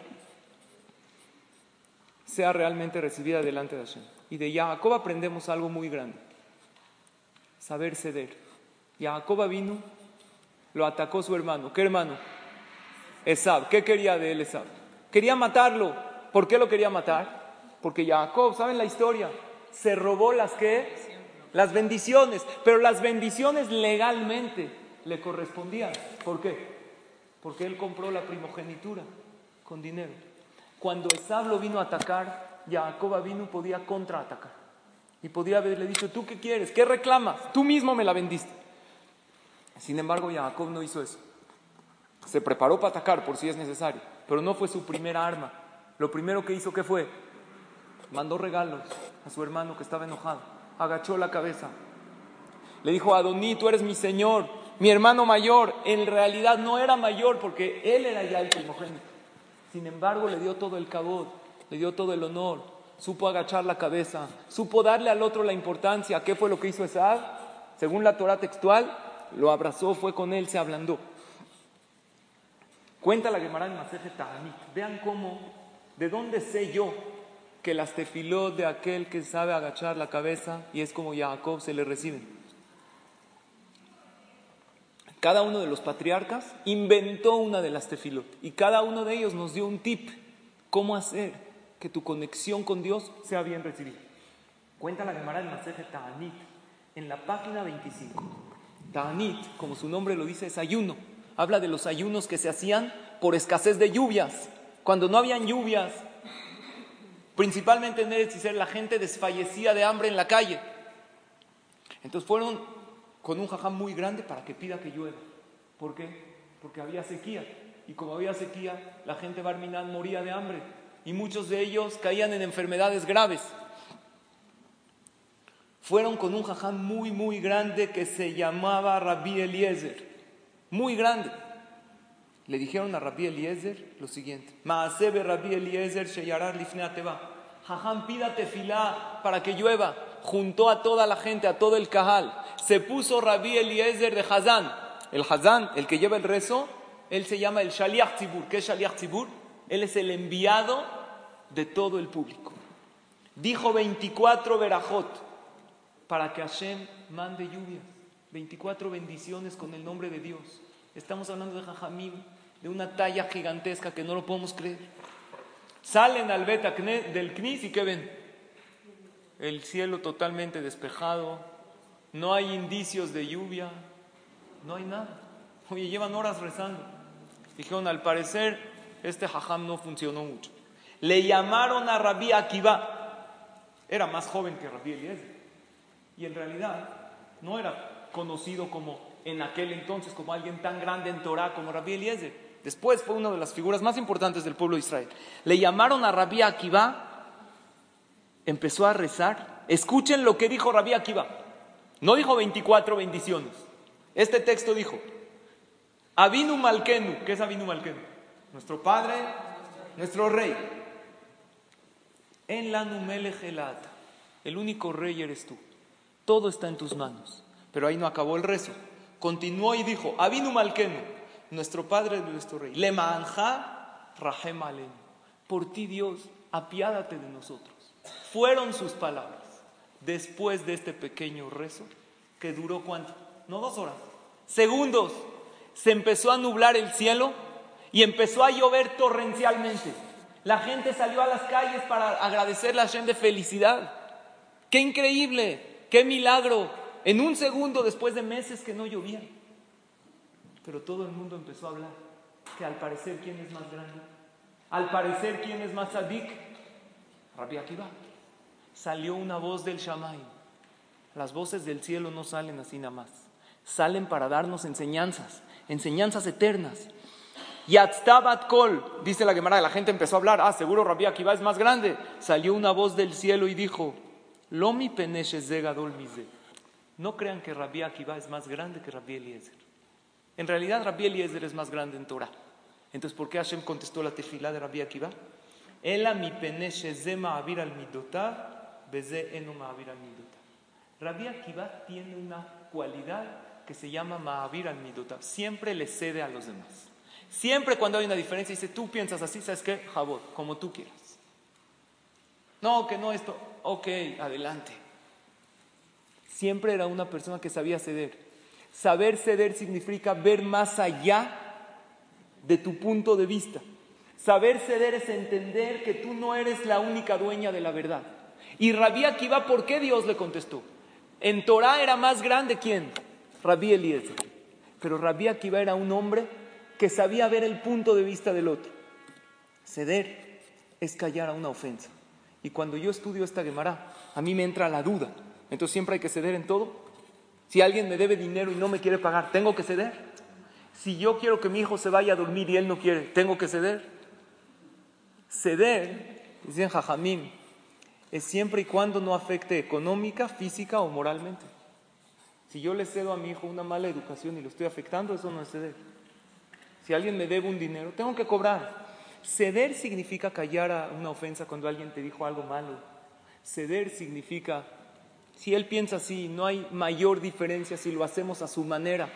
sea realmente recibida delante de Hashem. Y de Jacob aprendemos algo muy grande: saber ceder. Jacob vino, lo atacó su hermano. ¿Qué hermano? Esab. ¿Qué quería de él Esab? Quería matarlo. ¿Por qué lo quería matar? Porque Jacob, ¿saben la historia? Se robó las ¿qué? Las bendiciones. Pero las bendiciones legalmente le correspondían. ¿Por qué? Porque él compró la primogenitura con dinero. Cuando Esab lo vino a atacar, Jacob Avinu podía contraatacar y podía haberle dicho: ¿tú qué quieres? ¿Qué reclamas? Tú mismo me la vendiste. Sin embargo, Jacob no hizo eso. Se preparó para atacar por si es necesario, pero no fue su primera arma. Lo primero que hizo, ¿qué fue? Mandó regalos a su hermano que estaba enojado. Agachó la cabeza. Le dijo: Adoní, tú eres mi señor, mi hermano mayor. En realidad no era mayor porque él era ya el primogénito. Sin embargo, le dio todo el kabod, le dio todo el honor, supo agachar la cabeza, supo darle al otro la importancia. ¿Qué fue lo que hizo Esav? Según la Torah textual, lo abrazó, fue con él, se ablandó. Cuenta la Gemara en Masechet Ta'anit. Vean cómo, de dónde sé yo que las tefilot de aquel que sabe agachar la cabeza, y es como Jacob, se le reciben. Cada uno de los patriarcas inventó una de las tefilot y cada uno de ellos nos dio un tip, cómo hacer que tu conexión con Dios sea bien recibida. Cuenta la Gemara en Masechet Ta'anit, en la página veinticinco. Ta'anit, como su nombre lo dice, es ayuno. Habla de los ayunos que se hacían por escasez de lluvias. Cuando no habían lluvias, principalmente en Eretz Yisrael, la gente desfallecía de hambre en la calle. Entonces fueron con un jajam muy grande para que pida que llueva. ¿Por qué? Porque había sequía. Y como había sequía, la gente Bar Mitzvah moría de hambre. Y muchos de ellos caían en enfermedades graves. Fueron con un jajam muy, muy grande que se llamaba Rabí Eliezer. Muy grande. Le dijeron a Rabí Eliezer lo siguiente. Maasebe Rabí Eliezer sheyarar lifne ateba. Jajam, pida tefilá para que llueva. Juntó a toda la gente, a todo el cajal. Se puso Rabí Eliezer de Hazán. El Hazán, el que lleva el rezo, él se llama el Shaliach Tzibur. ¿Qué es Shaliach Tzibur? Él es el enviado de todo el público. Dijo veinticuatro Berajot para que Hashem mande lluvias. veinticuatro bendiciones con el nombre de Dios. Estamos hablando de Jajamim, de una talla gigantesca que no lo podemos creer. Salen al Bet del C N I S y ¿qué ven? El cielo totalmente despejado, no hay indicios de lluvia, no hay nada. Oye, llevan horas rezando. Dijeron, al parecer, este jajam no funcionó mucho. Le llamaron a Rabí Akiva. Era más joven que Rabí Eliezer. Y en realidad, no era conocido como en aquel entonces, como alguien tan grande en Torah como Rabí Eliezer. Después fue una de las figuras más importantes del pueblo de Israel. Le llamaron a Rabí Akiva. Empezó a rezar. Escuchen lo que dijo Rabí Akiva. No dijo veinticuatro bendiciones. Este texto dijo: Avinu Malkenu. ¿Qué es Avinu Malkenu? Nuestro padre, nuestro rey. En la numelech elad. El único rey eres tú. Todo está en tus manos. Pero ahí no acabó el rezo. Continuó y dijo: Avinu Malkenu. Nuestro padre, nuestro rey. Lemanja rahem alenu. Por ti, Dios, apiádate de nosotros. Fueron sus palabras después de este pequeño rezo que duró ¿cuánto? No dos horas, segundos. Se empezó a nublar el cielo y empezó a llover torrencialmente. La gente salió a las calles para agradecerle a Hashem de felicidad. ¡Qué increíble! ¡Qué milagro! En un segundo, después de meses que no llovía. Pero todo el mundo empezó a hablar que al parecer quién es más grande, al parecer quién es más tzadik. Rabí Akiva. Salió una voz del Shammai. Las voces del cielo no salen así nada más. Salen para darnos enseñanzas, enseñanzas eternas. Yatztabat kol, dice la Gemara, la gente empezó a hablar, ah, seguro Rabí Akiva es más grande. Salió una voz del cielo y dijo, Lomi penesh ze gadol mize. No crean que Rabí Akiva es más grande que Rabí Eliezer. En realidad Rabí Eliezer es más grande en Torah. Entonces, ¿por qué Hashem contestó la tefilá de Rabí Akiva? Ela mi peneche ze ma'avir al midotá, beze eno ma'avir al midotá. Rabí Akiva tiene una cualidad que se llama ma'avir al midotá. Siempre le cede a los demás. Siempre cuando hay una diferencia, dice, tú piensas así, ¿sabes qué? Jabot, como tú quieras. No, que no esto. Ok, adelante. Siempre era una persona que sabía ceder. Saber ceder significa ver más allá de tu punto de vista. Saber ceder es entender que tú no eres la única dueña de la verdad. Y Rabí Akiva, ¿por qué Dios le contestó? En Torah era más grande, ¿quién? Rabí Eliezer. Pero Rabí Akiva era un hombre que sabía ver el punto de vista del otro. Ceder es callar a una ofensa. Y cuando yo estudio esta Gemara, a mí me entra la duda. Entonces, ¿siempre hay que ceder en todo? Si alguien me debe dinero y no me quiere pagar, ¿tengo que ceder? Si yo quiero que mi hijo se vaya a dormir y él no quiere, ¿tengo que ceder? Ceder, dicen Jajamim, es siempre y cuando no afecte económica, física o moralmente. Si yo le cedo a mi hijo una mala educación y lo estoy afectando, eso no es ceder. Si alguien me debe un dinero, tengo que cobrar. Ceder significa callar a una ofensa cuando alguien te dijo algo malo. Ceder significa, si él piensa así, no hay mayor diferencia si lo hacemos a su manera.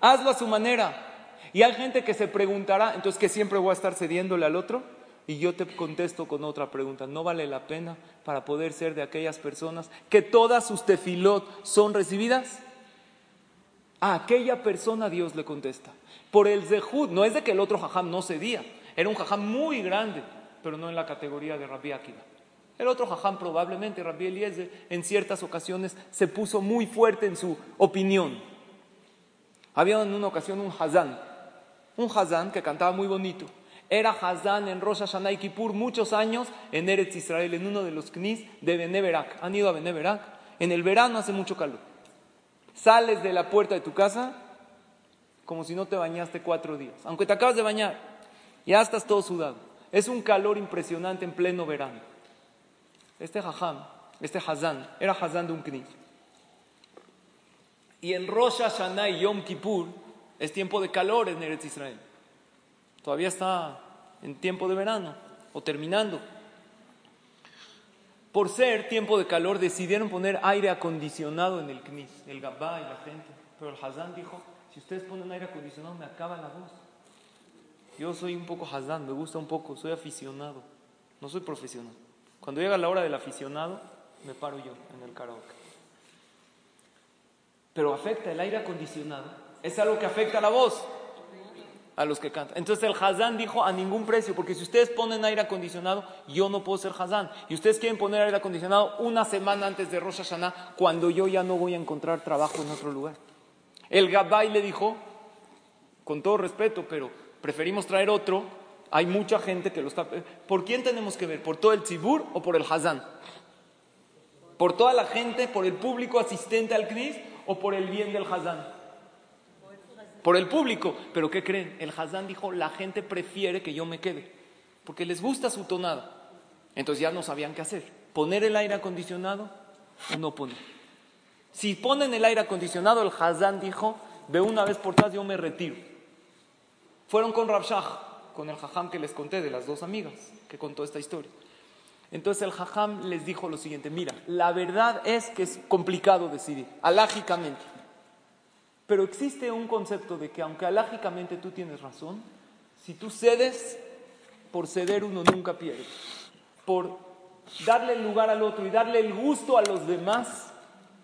Hazlo a su manera. Y hay gente que se preguntará, entonces, ¿que siempre voy a estar cediéndole al otro? Y yo te contesto con otra pregunta. ¿No vale la pena para poder ser de aquellas personas que todas sus tefilot son recibidas? A aquella persona Dios le contesta. Por el zehut, no es de que el otro jajam no cedía. Era un jajam muy grande, pero no en la categoría de Rabí Akiva. El otro jajam probablemente, Rabí Eliezer, en ciertas ocasiones se puso muy fuerte en su opinión. Había en una ocasión un hazán, un hazán que cantaba muy bonito. Era hazán en Rosh Hashanah y Kippur muchos años en Eretz Yisrael, en uno de los C N I S de Bené Berak. ¿Han ido a Bené Berak? En el verano hace mucho calor. Sales de la puerta de tu casa como si no te bañaste cuatro días, aunque te acabas de bañar, ya estás todo sudado. Es un calor impresionante en pleno verano. Este jajam, este hazán, era hazán de un C N I S. Y en Rosh Hashanah y Yom Kippur es tiempo de calor en Eretz Israel. Todavía está en tiempo de verano o terminando. Por ser tiempo de calor decidieron poner aire acondicionado en el C N I S, el Gabá y la gente. Pero el hazán dijo, si ustedes ponen aire acondicionado me acaba la voz. Yo soy un poco hazán, me gusta un poco, soy aficionado, no soy profesional. Cuando llega la hora del aficionado me paro yo en el karaoke. Pero afecta el aire acondicionado, es algo que afecta a la voz, a los que cantan. Entonces el hazán dijo a ningún precio, porque si ustedes ponen aire acondicionado, yo no puedo ser hazán. Y ustedes quieren poner aire acondicionado una semana antes de Rosh Hashanah, cuando yo ya no voy a encontrar trabajo en otro lugar. El gabay le dijo, con todo respeto, pero preferimos traer otro, hay mucha gente que lo está... ¿Por quién tenemos que ver? ¿Por todo el tzibur o por el hazán? ¿Por toda la gente, por el público asistente al C N I S? ¿O por el bien del hazán? Por el público. ¿Pero qué creen? El hazán dijo, la gente prefiere que yo me quede, porque les gusta su tonada. Entonces ya no sabían qué hacer. ¿Poner el aire acondicionado o no poner? Si ponen el aire acondicionado, el hazán dijo, de una vez por todas yo me retiro. Fueron con Rav Shach, con el jajam que les conté, de las dos amigas que contó esta historia. Entonces el jajam les dijo lo siguiente, mira, la verdad es que es complicado decidir, halájicamente. Pero existe un concepto de que aunque halájicamente tú tienes razón, si tú cedes, por ceder uno nunca pierde. Por darle el lugar al otro y darle el gusto a los demás,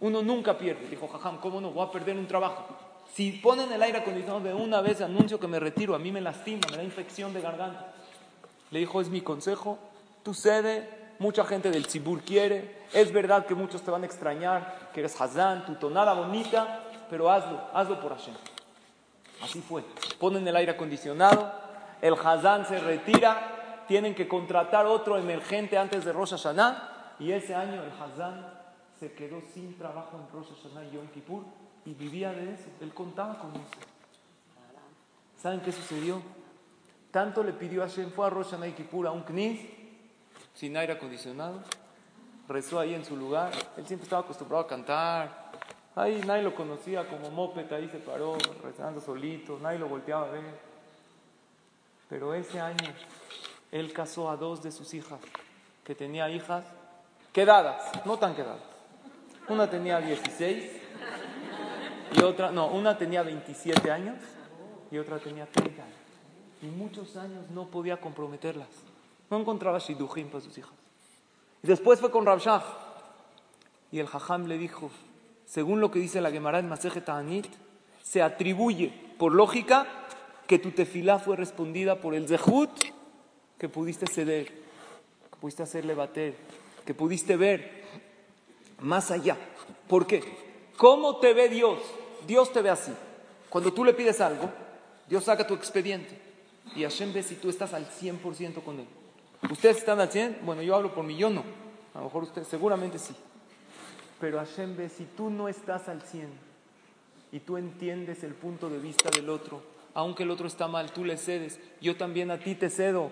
uno nunca pierde. Dijo jajam, ¿cómo no? Voy a perder un trabajo. Si ponen el aire acondicionado de una vez, anuncio que me retiro, a mí me lastima, me da infección de garganta. Le dijo, es mi consejo. Tú cede, mucha gente del tzibur quiere, es verdad que muchos te van a extrañar, que eres hazán, tu tonada bonita, pero hazlo, hazlo por Hashem. Así fue. Ponen el aire acondicionado, el hazán se retira, tienen que contratar otro emergente antes de Rosh Hashanah, y ese año el hazán se quedó sin trabajo en Rosh Hashanah y Yom Kippur, y vivía de eso, él contaba con eso. ¿Saben qué sucedió? Tanto le pidió a Hashem, fue a Rosh Hashanah y Kippur, a un C N I S, sin aire acondicionado, rezó ahí en su lugar. Él siempre estaba acostumbrado a cantar. Ahí nadie lo conocía, como moped, ahí se paró, rezando solito, nadie lo volteaba a ver. Pero ese año, él casó a dos de sus hijas, que tenía hijas quedadas, no tan quedadas. Una tenía dieciséis, y otra, no, una tenía veintisiete años, y otra tenía treinta años. Y muchos años no podía comprometerlas. No encontraba shidujim para sus hijas. Y después fue con Rav Shach. Y el jajam le dijo, según lo que dice la Gemara en Masechet Ta'anit, se atribuye, por lógica, que tu tefilá fue respondida por el zehut, que pudiste ceder, que pudiste hacerle bater, que pudiste ver más allá. ¿Por qué? ¿Cómo te ve Dios? Dios te ve así. Cuando tú le pides algo, Dios saca tu expediente. Y Hashem ve si tú estás al cien por ciento con él. ¿Ustedes están al cien? Bueno, yo hablo por mí, yo no. A lo mejor ustedes, seguramente sí. Pero Hashem ve, si tú no estás al cien y tú entiendes el punto de vista del otro, aunque el otro está mal, tú le cedes. Yo también a ti te cedo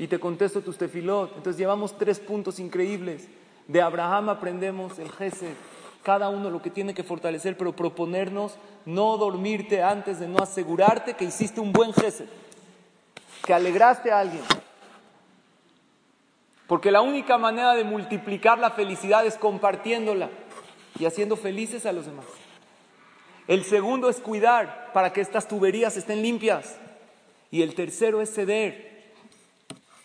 y te contesto tus tefilot. Entonces llevamos tres puntos increíbles. De Abraham aprendemos el Jesed, cada uno lo que tiene que fortalecer, pero proponernos no dormirte antes de no asegurarte que hiciste un buen Jesed. que alegraste a alguien. Porque la única manera de multiplicar la felicidad es compartiéndola y haciendo felices a los demás. El segundo es cuidar para que estas tuberías estén limpias. Y el tercero es ceder.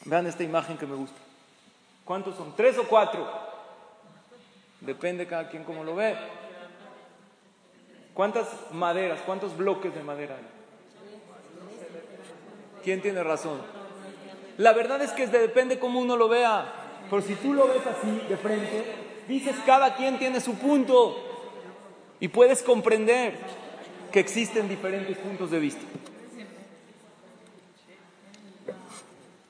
Vean esta imagen que me gusta. ¿Cuántos son? ¿Tres o cuatro? Depende cada quien como lo ve. ¿Cuántas maderas? ¿Cuántos bloques de madera hay? ¿Quién tiene razón? La verdad es que depende cómo uno lo vea. Pero si tú lo ves así, de frente, dices cada quien tiene su punto. Y puedes comprender que existen diferentes puntos de vista.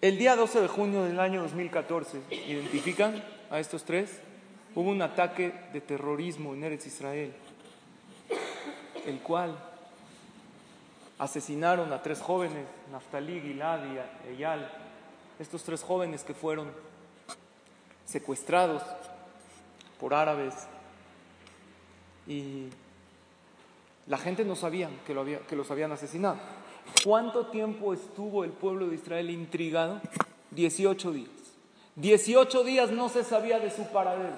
El día doce de junio del año dos mil catorce, ¿identifican a estos tres? Hubo un ataque de terrorismo en Eretz Yisrael, el cual asesinaron a tres jóvenes, Naftali, Gilad y Eyal. Estos tres jóvenes que fueron secuestrados por árabes, y la gente no sabía que, lo había, que los habían asesinado. ¿Cuánto tiempo estuvo el pueblo de Israel intrigado? dieciocho días. dieciocho días no se sabía de su paradero,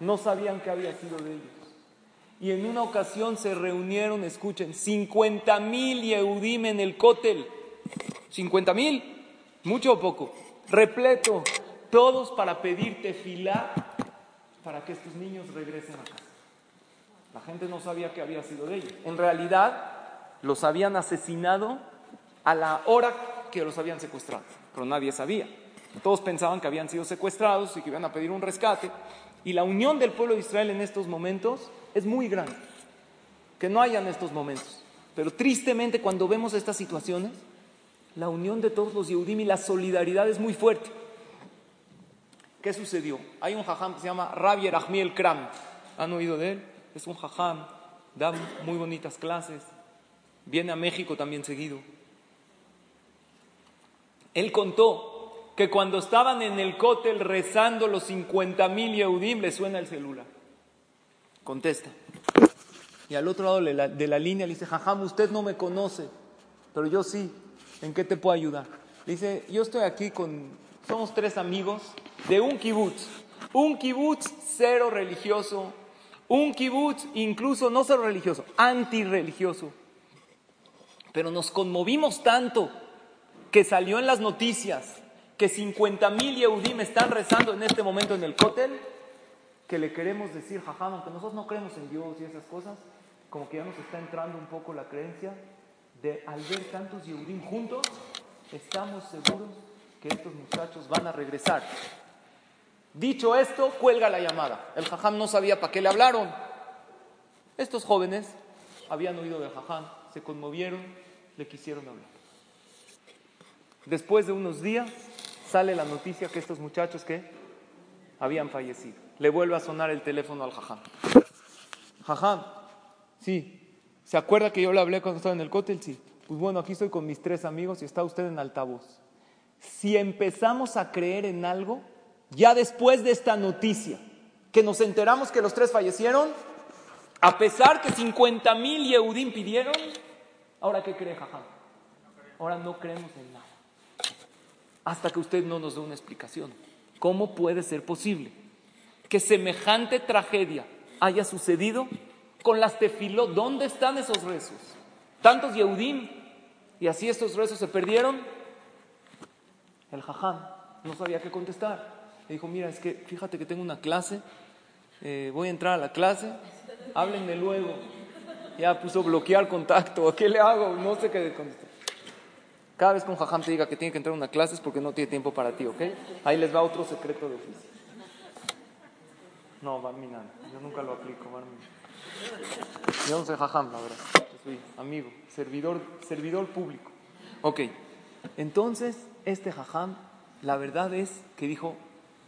no sabían qué había sido de ellos. Y en una ocasión se reunieron, escuchen, cincuenta mil Yehudim en el Cotel. ¿cincuenta mil? ¿Mucho o poco? Repleto. Todos para pedir tefilá para que estos niños regresen a casa. La gente no sabía qué había sido de ellos. En realidad, los habían asesinado a la hora que los habían secuestrado. Pero nadie sabía. Todos pensaban que habían sido secuestrados y que iban a pedir un rescate. Y la unión del pueblo de Israel en estos momentos es muy grande, que no hayan estos momentos. Pero tristemente, cuando vemos estas situaciones, la unión de todos los Yehudim y la solidaridad es muy fuerte. ¿Qué sucedió? Hay un jajam que se llama Rabí Eliezer Kram. ¿Han oído de él? Es un jajam, da muy bonitas clases, viene a México también seguido. Él contó que cuando estaban en el cótel rezando los cincuenta mil Yehudim, le suena el celular. Contesta. Y al otro lado de la, de la línea le dice, jajam, usted no me conoce, pero yo sí. ¿En qué te puedo ayudar? Le dice, yo estoy aquí con... Somos tres amigos de un kibutz. Un kibutz cero religioso. Un kibutz incluso no cero religioso, antirreligioso. Pero nos conmovimos tanto que salió en las noticias que cincuenta mil Yehudim están rezando en este momento en el cótel, que le queremos decir, jajam, aunque nosotros no creemos en Dios y esas cosas, como que ya nos está entrando un poco la creencia de, al ver tantos Yehudim juntos, estamos seguros que estos muchachos van a regresar. Dicho esto, cuelga la llamada. El jajam no sabía para qué le hablaron. Estos jóvenes habían oído del jajam, se conmovieron, le quisieron hablar. Después de unos días, sale la noticia que estos muchachos que habían fallecido. Le vuelve a sonar el teléfono al jajam. Jajam, sí. ¿Se acuerda que yo le hablé cuando estaba en el cótel? Sí. Pues bueno, aquí estoy con mis tres amigos y está usted en altavoz. Si empezamos a creer en algo, ya después de esta noticia, que nos enteramos que los tres fallecieron, a pesar que cincuenta mil Yehudim pidieron, ¿ahora qué cree, jajam? Ahora no creemos en nada. Hasta que usted no nos dé una explicación. ¿Cómo puede ser posible que semejante tragedia haya sucedido con las tefilot? ¿Dónde están esos rezos? Tantos Yehudim, y así estos rezos se perdieron. El jajam no sabía qué contestar. Le dijo, mira, es que fíjate que tengo una clase, eh, voy a entrar a la clase, háblenme luego. Ya puso bloquear contacto, ¿qué le hago? No sé qué contestar. Cada vez que un jajam te diga que tiene que entrar a una clase es porque no tiene tiempo para ti, ¿ok? Ahí les va otro secreto de oficio. No, Bar Mitzvah, yo nunca lo aplico, Bar Mitzvah. Yo no soy jajam, la verdad. Yo soy amigo, servidor, servidor público. Ok, entonces este jajam, la verdad es que dijo,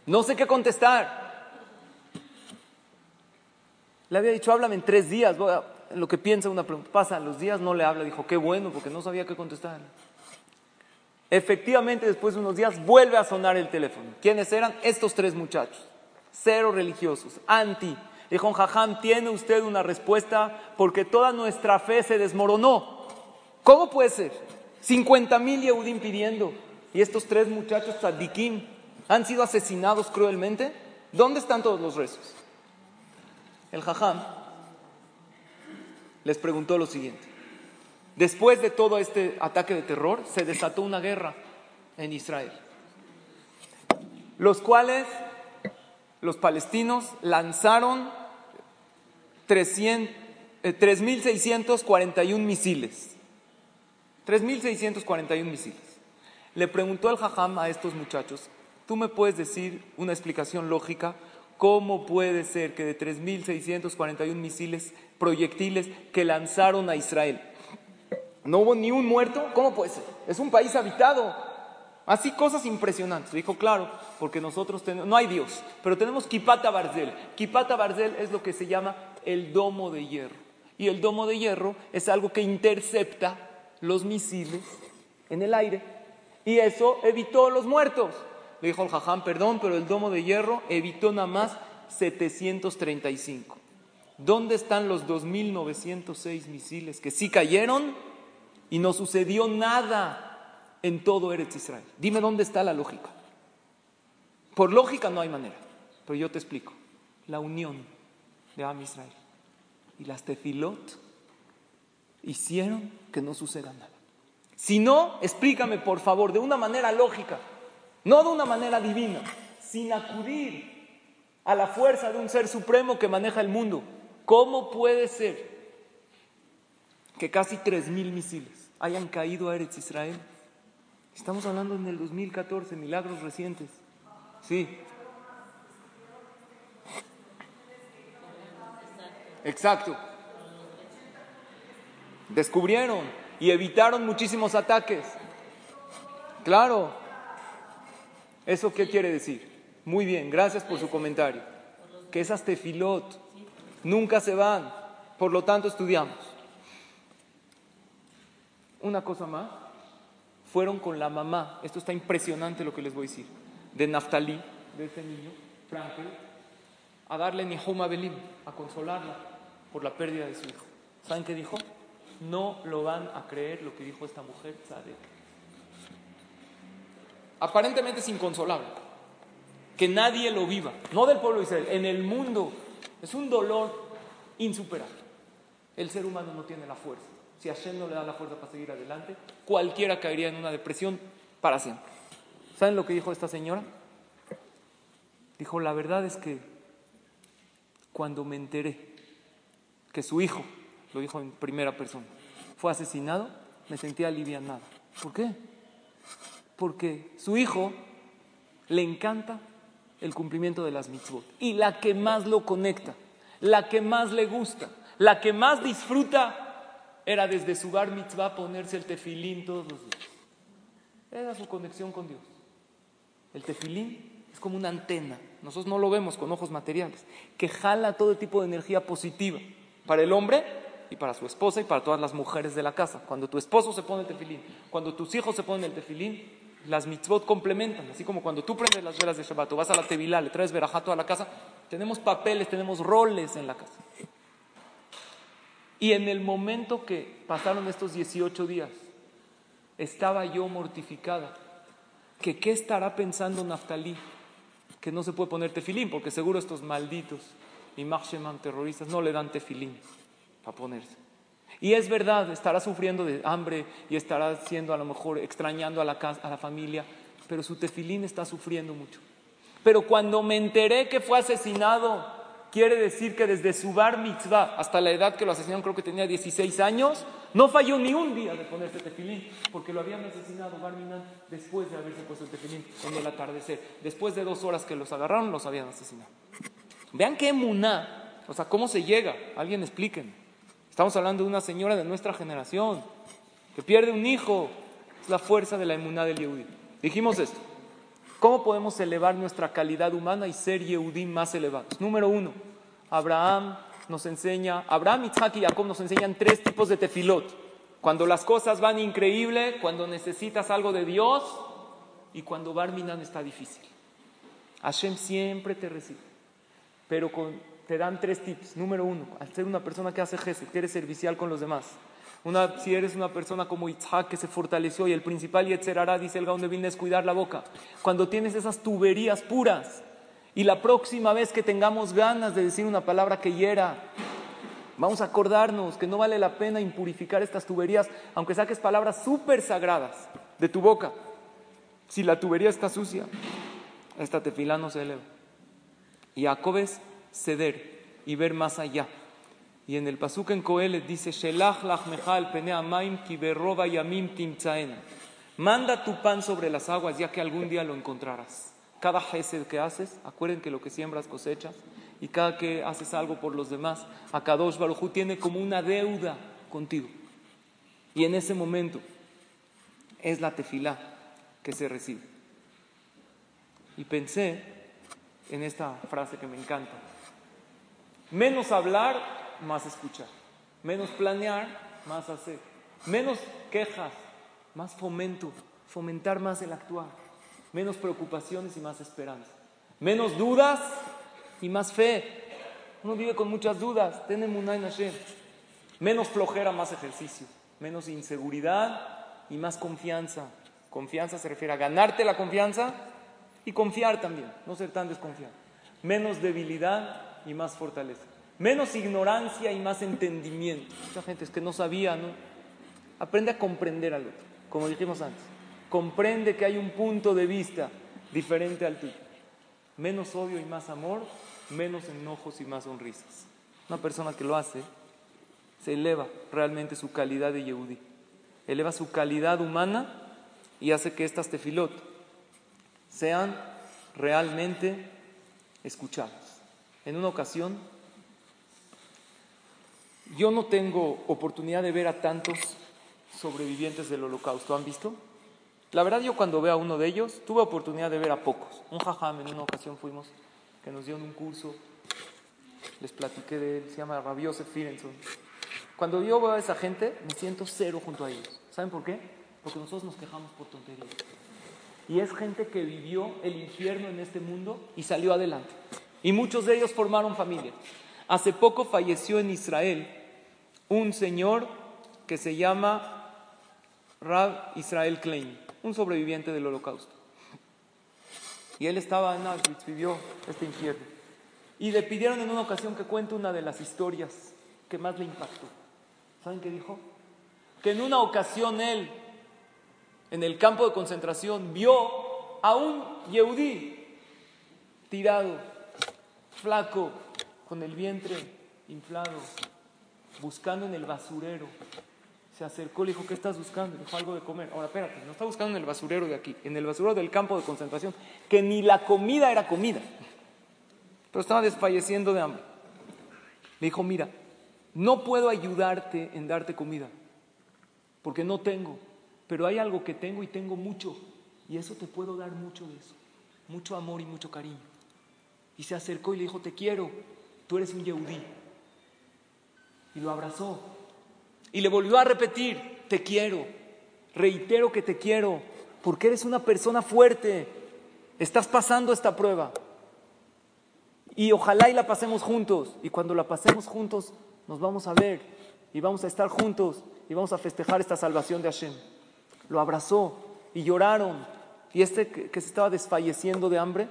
no sé qué contestar. Le había dicho, háblame en tres días, voy a, lo que piensa una pregunta. Pasan los días, no le habla, dijo, qué bueno, porque no sabía qué contestar. Efectivamente, después de unos días, vuelve a sonar el teléfono. ¿Quiénes eran? Estos tres muchachos. Cero religiosos, anti. Dijo, jajam, tiene usted una respuesta porque toda nuestra fe se desmoronó. ¿Cómo puede ser? cincuenta mil Yehudim pidiendo. Y estos tres muchachos tzadikim han sido asesinados cruelmente. ¿Dónde están todos los rezos? El jajam les preguntó lo siguiente. Después de todo este ataque de terror, se desató una guerra en Israel, los cuales los palestinos lanzaron tres mil seiscientos cuarenta y uno misiles. tres mil seiscientos cuarenta y uno misiles. Le preguntó el jajam a estos muchachos: ¿tú me puedes decir una explicación lógica? ¿Cómo puede ser que de tres mil seiscientos cuarenta y uno misiles, proyectiles que lanzaron a Israel, no hubo ni un muerto? ¿Cómo puede ser? Es un país habitado. Así, cosas impresionantes. Dijo: claro, porque nosotros tenemos, no hay Dios, pero tenemos Kipata Barzel. Kipata Barzel es lo que se llama el domo de hierro. Y el domo de hierro es algo que intercepta los misiles en el aire. Y eso evitó los muertos. Le dijo el jajam: perdón, pero el domo de hierro evitó nada más setecientos treinta y cinco. ¿Dónde están los dos mil novecientos seis misiles que sí cayeron y no sucedió nada en todo Eretz Yisrael? Dime dónde está la lógica. Por lógica no hay manera, pero yo te explico. La unión de Am Israel y las tefilot hicieron que no suceda nada. Si no, explícame por favor de una manera lógica, no de una manera divina, sin acudir a la fuerza de un ser supremo que maneja el mundo. ¿Cómo puede ser que casi tres mil misiles hayan caído a Eretz Israel? Estamos hablando en el dos mil catorce, milagros recientes. Sí. Exacto. Descubrieron y evitaron muchísimos ataques. Claro. ¿Eso qué quiere decir? Muy bien, gracias por su comentario. Que esas tefilot nunca se van. Por lo tanto, estudiamos. Una cosa más. Fueron con la mamá. Esto está impresionante lo que les voy a decir. De Naftali, de este niño, Franklin, a darle nihum abelim, a consolarla por la pérdida de su hijo. ¿Saben qué dijo? No lo van a creer lo que dijo esta mujer tzadek. Aparentemente es inconsolable. Que nadie lo viva, no del pueblo de Israel, en el mundo. Es un dolor insuperable. El ser humano no tiene la fuerza. Si Hashem no le da la fuerza para seguir adelante, cualquiera caería en una depresión para siempre. ¿Saben lo que dijo esta señora? Dijo: la verdad es que cuando me enteré que su hijo, lo dijo en primera persona, fue asesinado, me sentí alivianada. ¿Por qué? Porque su hijo le encanta el cumplimiento de las mitzvot. Y la que más lo conecta, la que más le gusta, la que más disfruta, era desde su bar mitzvah ponerse el tefilín todos los días. Era su conexión con Dios. El tefilín es como una antena. Nosotros no lo vemos con ojos materiales, que jala todo tipo de energía positiva para el hombre y para su esposa y para todas las mujeres de la casa. Cuando tu esposo se pone el tefilín, cuando tus hijos se ponen el tefilín, las mitzvot complementan. Así como cuando tú prendes las velas de Shabbat o vas a la Tefilá, le traes Berajot a la casa, tenemos papeles, tenemos roles en la casa. Y en el momento que pasaron estos dieciocho días, estaba yo mortificada. Que qué estará pensando Naftalí, que no se puede poner tefilín, porque seguro estos malditos y Mahsheman terroristas no le dan tefilín para ponerse. Y es verdad, estará sufriendo de hambre y estará siendo a lo mejor extrañando a la casa, a la familia, pero su tefilín está sufriendo mucho. Pero cuando me enteré que fue asesinado, quiere decir que desde su bar mitzvah hasta la edad que lo asesinaron, creo que tenía dieciséis años, no falló ni un día de ponerse tefilín, porque lo habían asesinado Bar Minan después de haberse puesto el tefilín en el atardecer. Después de dos horas que los agarraron, los habían asesinado. Vean qué emuná, o sea, ¿cómo se llega? Alguien explíquenme. Estamos hablando de una señora de nuestra generación que pierde un hijo. Es la fuerza de la emuná del Yehudí. Dijimos esto. ¿Cómo podemos elevar nuestra calidad humana y ser Yehudí más elevados? Número uno, Abraham nos enseña, Abraham, Isaac y Jacob nos enseñan tres tipos de tefilot. Cuando las cosas van increíble, cuando necesitas algo de Dios y cuando Bar Minan está difícil. Hashem siempre te recibe, pero con, te dan tres tips. Número uno, al ser una persona que hace Jesed, que eres servicial con los demás. Una, si eres una persona como Isaac que se fortaleció, y el principal Yetzer Hará, dice el Gaón de Vilna, es cuidar la boca. Cuando tienes esas tuberías puras, y la próxima vez que tengamos ganas de decir una palabra que hiera, vamos a acordarnos que no vale la pena impurificar estas tuberías, aunque saques palabras súper sagradas de tu boca. Si la tubería está sucia, esta tefilá no se eleva. Y Jacob es ceder y ver más allá. Y en el pasuk en Coelet dice: Shelach lachmecha al pene amayim ki berroba yamim timtzaena. Manda tu pan sobre las aguas, ya que algún día lo encontrarás. Cada jesed que haces, acuerden que lo que siembras cosechas, y cada que haces algo por los demás, Akadosh Baruj Hu tiene como una deuda contigo. Y en ese momento es la tefilá que se recibe. Y pensé en esta frase que me encanta: menos hablar, más escuchar; menos planear, más hacer; menos quejas, más fomento, fomentar más el actuar; menos preocupaciones y más esperanza; menos dudas y más fe. Uno vive con muchas dudas, ten emuná en Hashem; menos flojera, más ejercicio; menos inseguridad y más confianza. Confianza se refiere a ganarte la confianza y confiar también, no ser tan desconfiado; menos debilidad y más fortaleza; menos ignorancia y más entendimiento. Mucha gente es que no sabía, ¿no? Aprende a comprender al otro, como dijimos antes. Comprende que hay un punto de vista diferente al tuyo. Menos odio y más amor, menos enojos y más sonrisas. Una persona que lo hace, se eleva realmente su calidad de Yehudí. Eleva su calidad humana y hace que estas tefilot sean realmente escuchadas. En una ocasión, yo no tengo oportunidad de ver a tantos sobrevivientes del Holocausto. ¿Han visto? La verdad, yo cuando veo a uno de ellos, tuve oportunidad de ver a pocos. Un jajam, en una ocasión fuimos, que nos dieron un curso. Les platiqué de él, se llama Rabí Eliezer. Cuando yo veo a esa gente, me siento cero junto a ellos. ¿Saben por qué? Porque nosotros nos quejamos por tonterías. Y es gente que vivió el infierno en este mundo y salió adelante. Y muchos de ellos formaron familia. Hace poco falleció en Israel un señor que se llama Rav Israel Klein, un sobreviviente del Holocausto. Y él estaba en Auschwitz, vivió este infierno. Y le pidieron en una ocasión que cuente una de las historias que más le impactó. ¿Saben qué dijo? Que en una ocasión él, en el campo de concentración, vio a un yehudí tirado, flaco, con el vientre inflado, buscando en el basurero. Se acercó, le dijo: ¿qué estás buscando? Le dijo: algo de comer. Ahora, espérate, no está buscando en el basurero de aquí, en el basurero del campo de concentración, que ni la comida era comida, pero estaba desfalleciendo de hambre. Le dijo: mira, no puedo ayudarte en darte comida, porque no tengo, pero hay algo que tengo, y tengo mucho, y eso te puedo dar, mucho de eso, mucho amor y mucho cariño. Y se acercó y le dijo: te quiero, tú eres un yehudí. Y lo abrazó. Y le volvió a repetir: te quiero. Reitero que te quiero, porque eres una persona fuerte. Estás pasando esta prueba. Y ojalá y la pasemos juntos. Y cuando la pasemos juntos, nos vamos a ver. Y vamos a estar juntos. Y vamos a festejar esta salvación de Hashem. Lo abrazó. Y lloraron. Y este que se estaba desfalleciendo de hambre,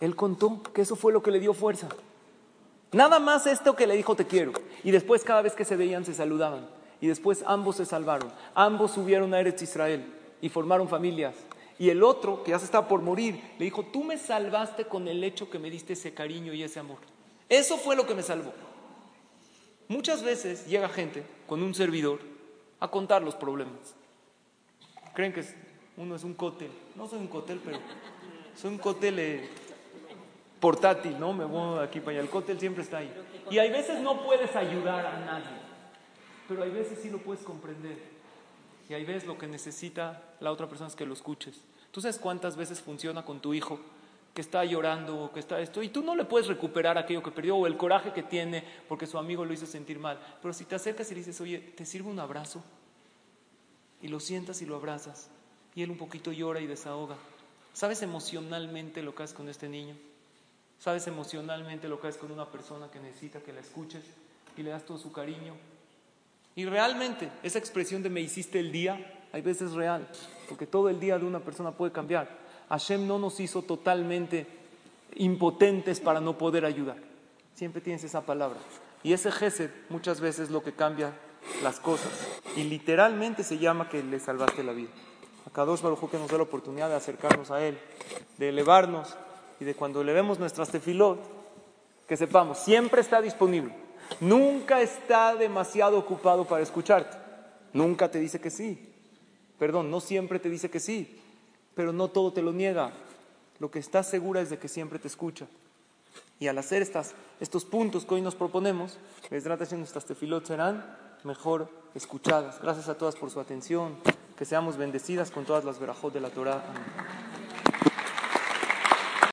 él contó que eso fue lo que le dio fuerza. Nada más esto que le dijo: te quiero. Y después, cada vez que se veían, se saludaban. Y después ambos se salvaron. Ambos subieron a Eretz Yisrael y formaron familias. Y el otro, que ya se estaba por morir, le dijo: tú me salvaste con el hecho que me diste ese cariño y ese amor. Eso fue lo que me salvó. Muchas veces llega gente con un servidor a contar los problemas. Creen que uno es un cotel. No soy un cotel, pero soy un cotel... Eh, portátil, ¿no? Me voy de aquí para allá. El cóctel siempre está ahí. Y hay veces no puedes ayudar a nadie, pero hay veces sí lo puedes comprender. Y hay veces lo que necesita la otra persona es que lo escuches. ¿Tú sabes cuántas veces funciona con tu hijo que está llorando o que está esto? Y tú no le puedes recuperar aquello que perdió o el coraje que tiene porque su amigo lo hizo sentir mal. Pero si te acercas y le dices: oye, ¿te sirve un abrazo? Y lo sientas y lo abrazas. Y él un poquito llora y desahoga. ¿Sabes emocionalmente lo que haces con este niño? ¿Sabes emocionalmente lo que haces con una persona que necesita que la escuches y le das todo su cariño? Y realmente, esa expresión de me hiciste el día, hay veces es real, porque todo el día de una persona puede cambiar. Hashem no nos hizo totalmente impotentes para no poder ayudar. Siempre tienes esa palabra. Y ese Jesed muchas veces es lo que cambia las cosas. Y literalmente se llama que le salvaste la vida. A Kadosh Baruj Hu que nos da la oportunidad de acercarnos a Él, de elevarnos y de cuando elevemos nuestras tefilot, que sepamos, siempre está disponible. Nunca está demasiado ocupado para escucharte. Nunca te dice que sí. Perdón, no siempre te dice que sí, pero no todo te lo niega. Lo que estás segura es de que siempre te escucha. Y al hacer estas, estos puntos que hoy nos proponemos, les trata de nuestras tefilot serán mejor escuchadas. Gracias a todas por su atención. Que seamos bendecidas con todas las Berajot de la Torah. Amén.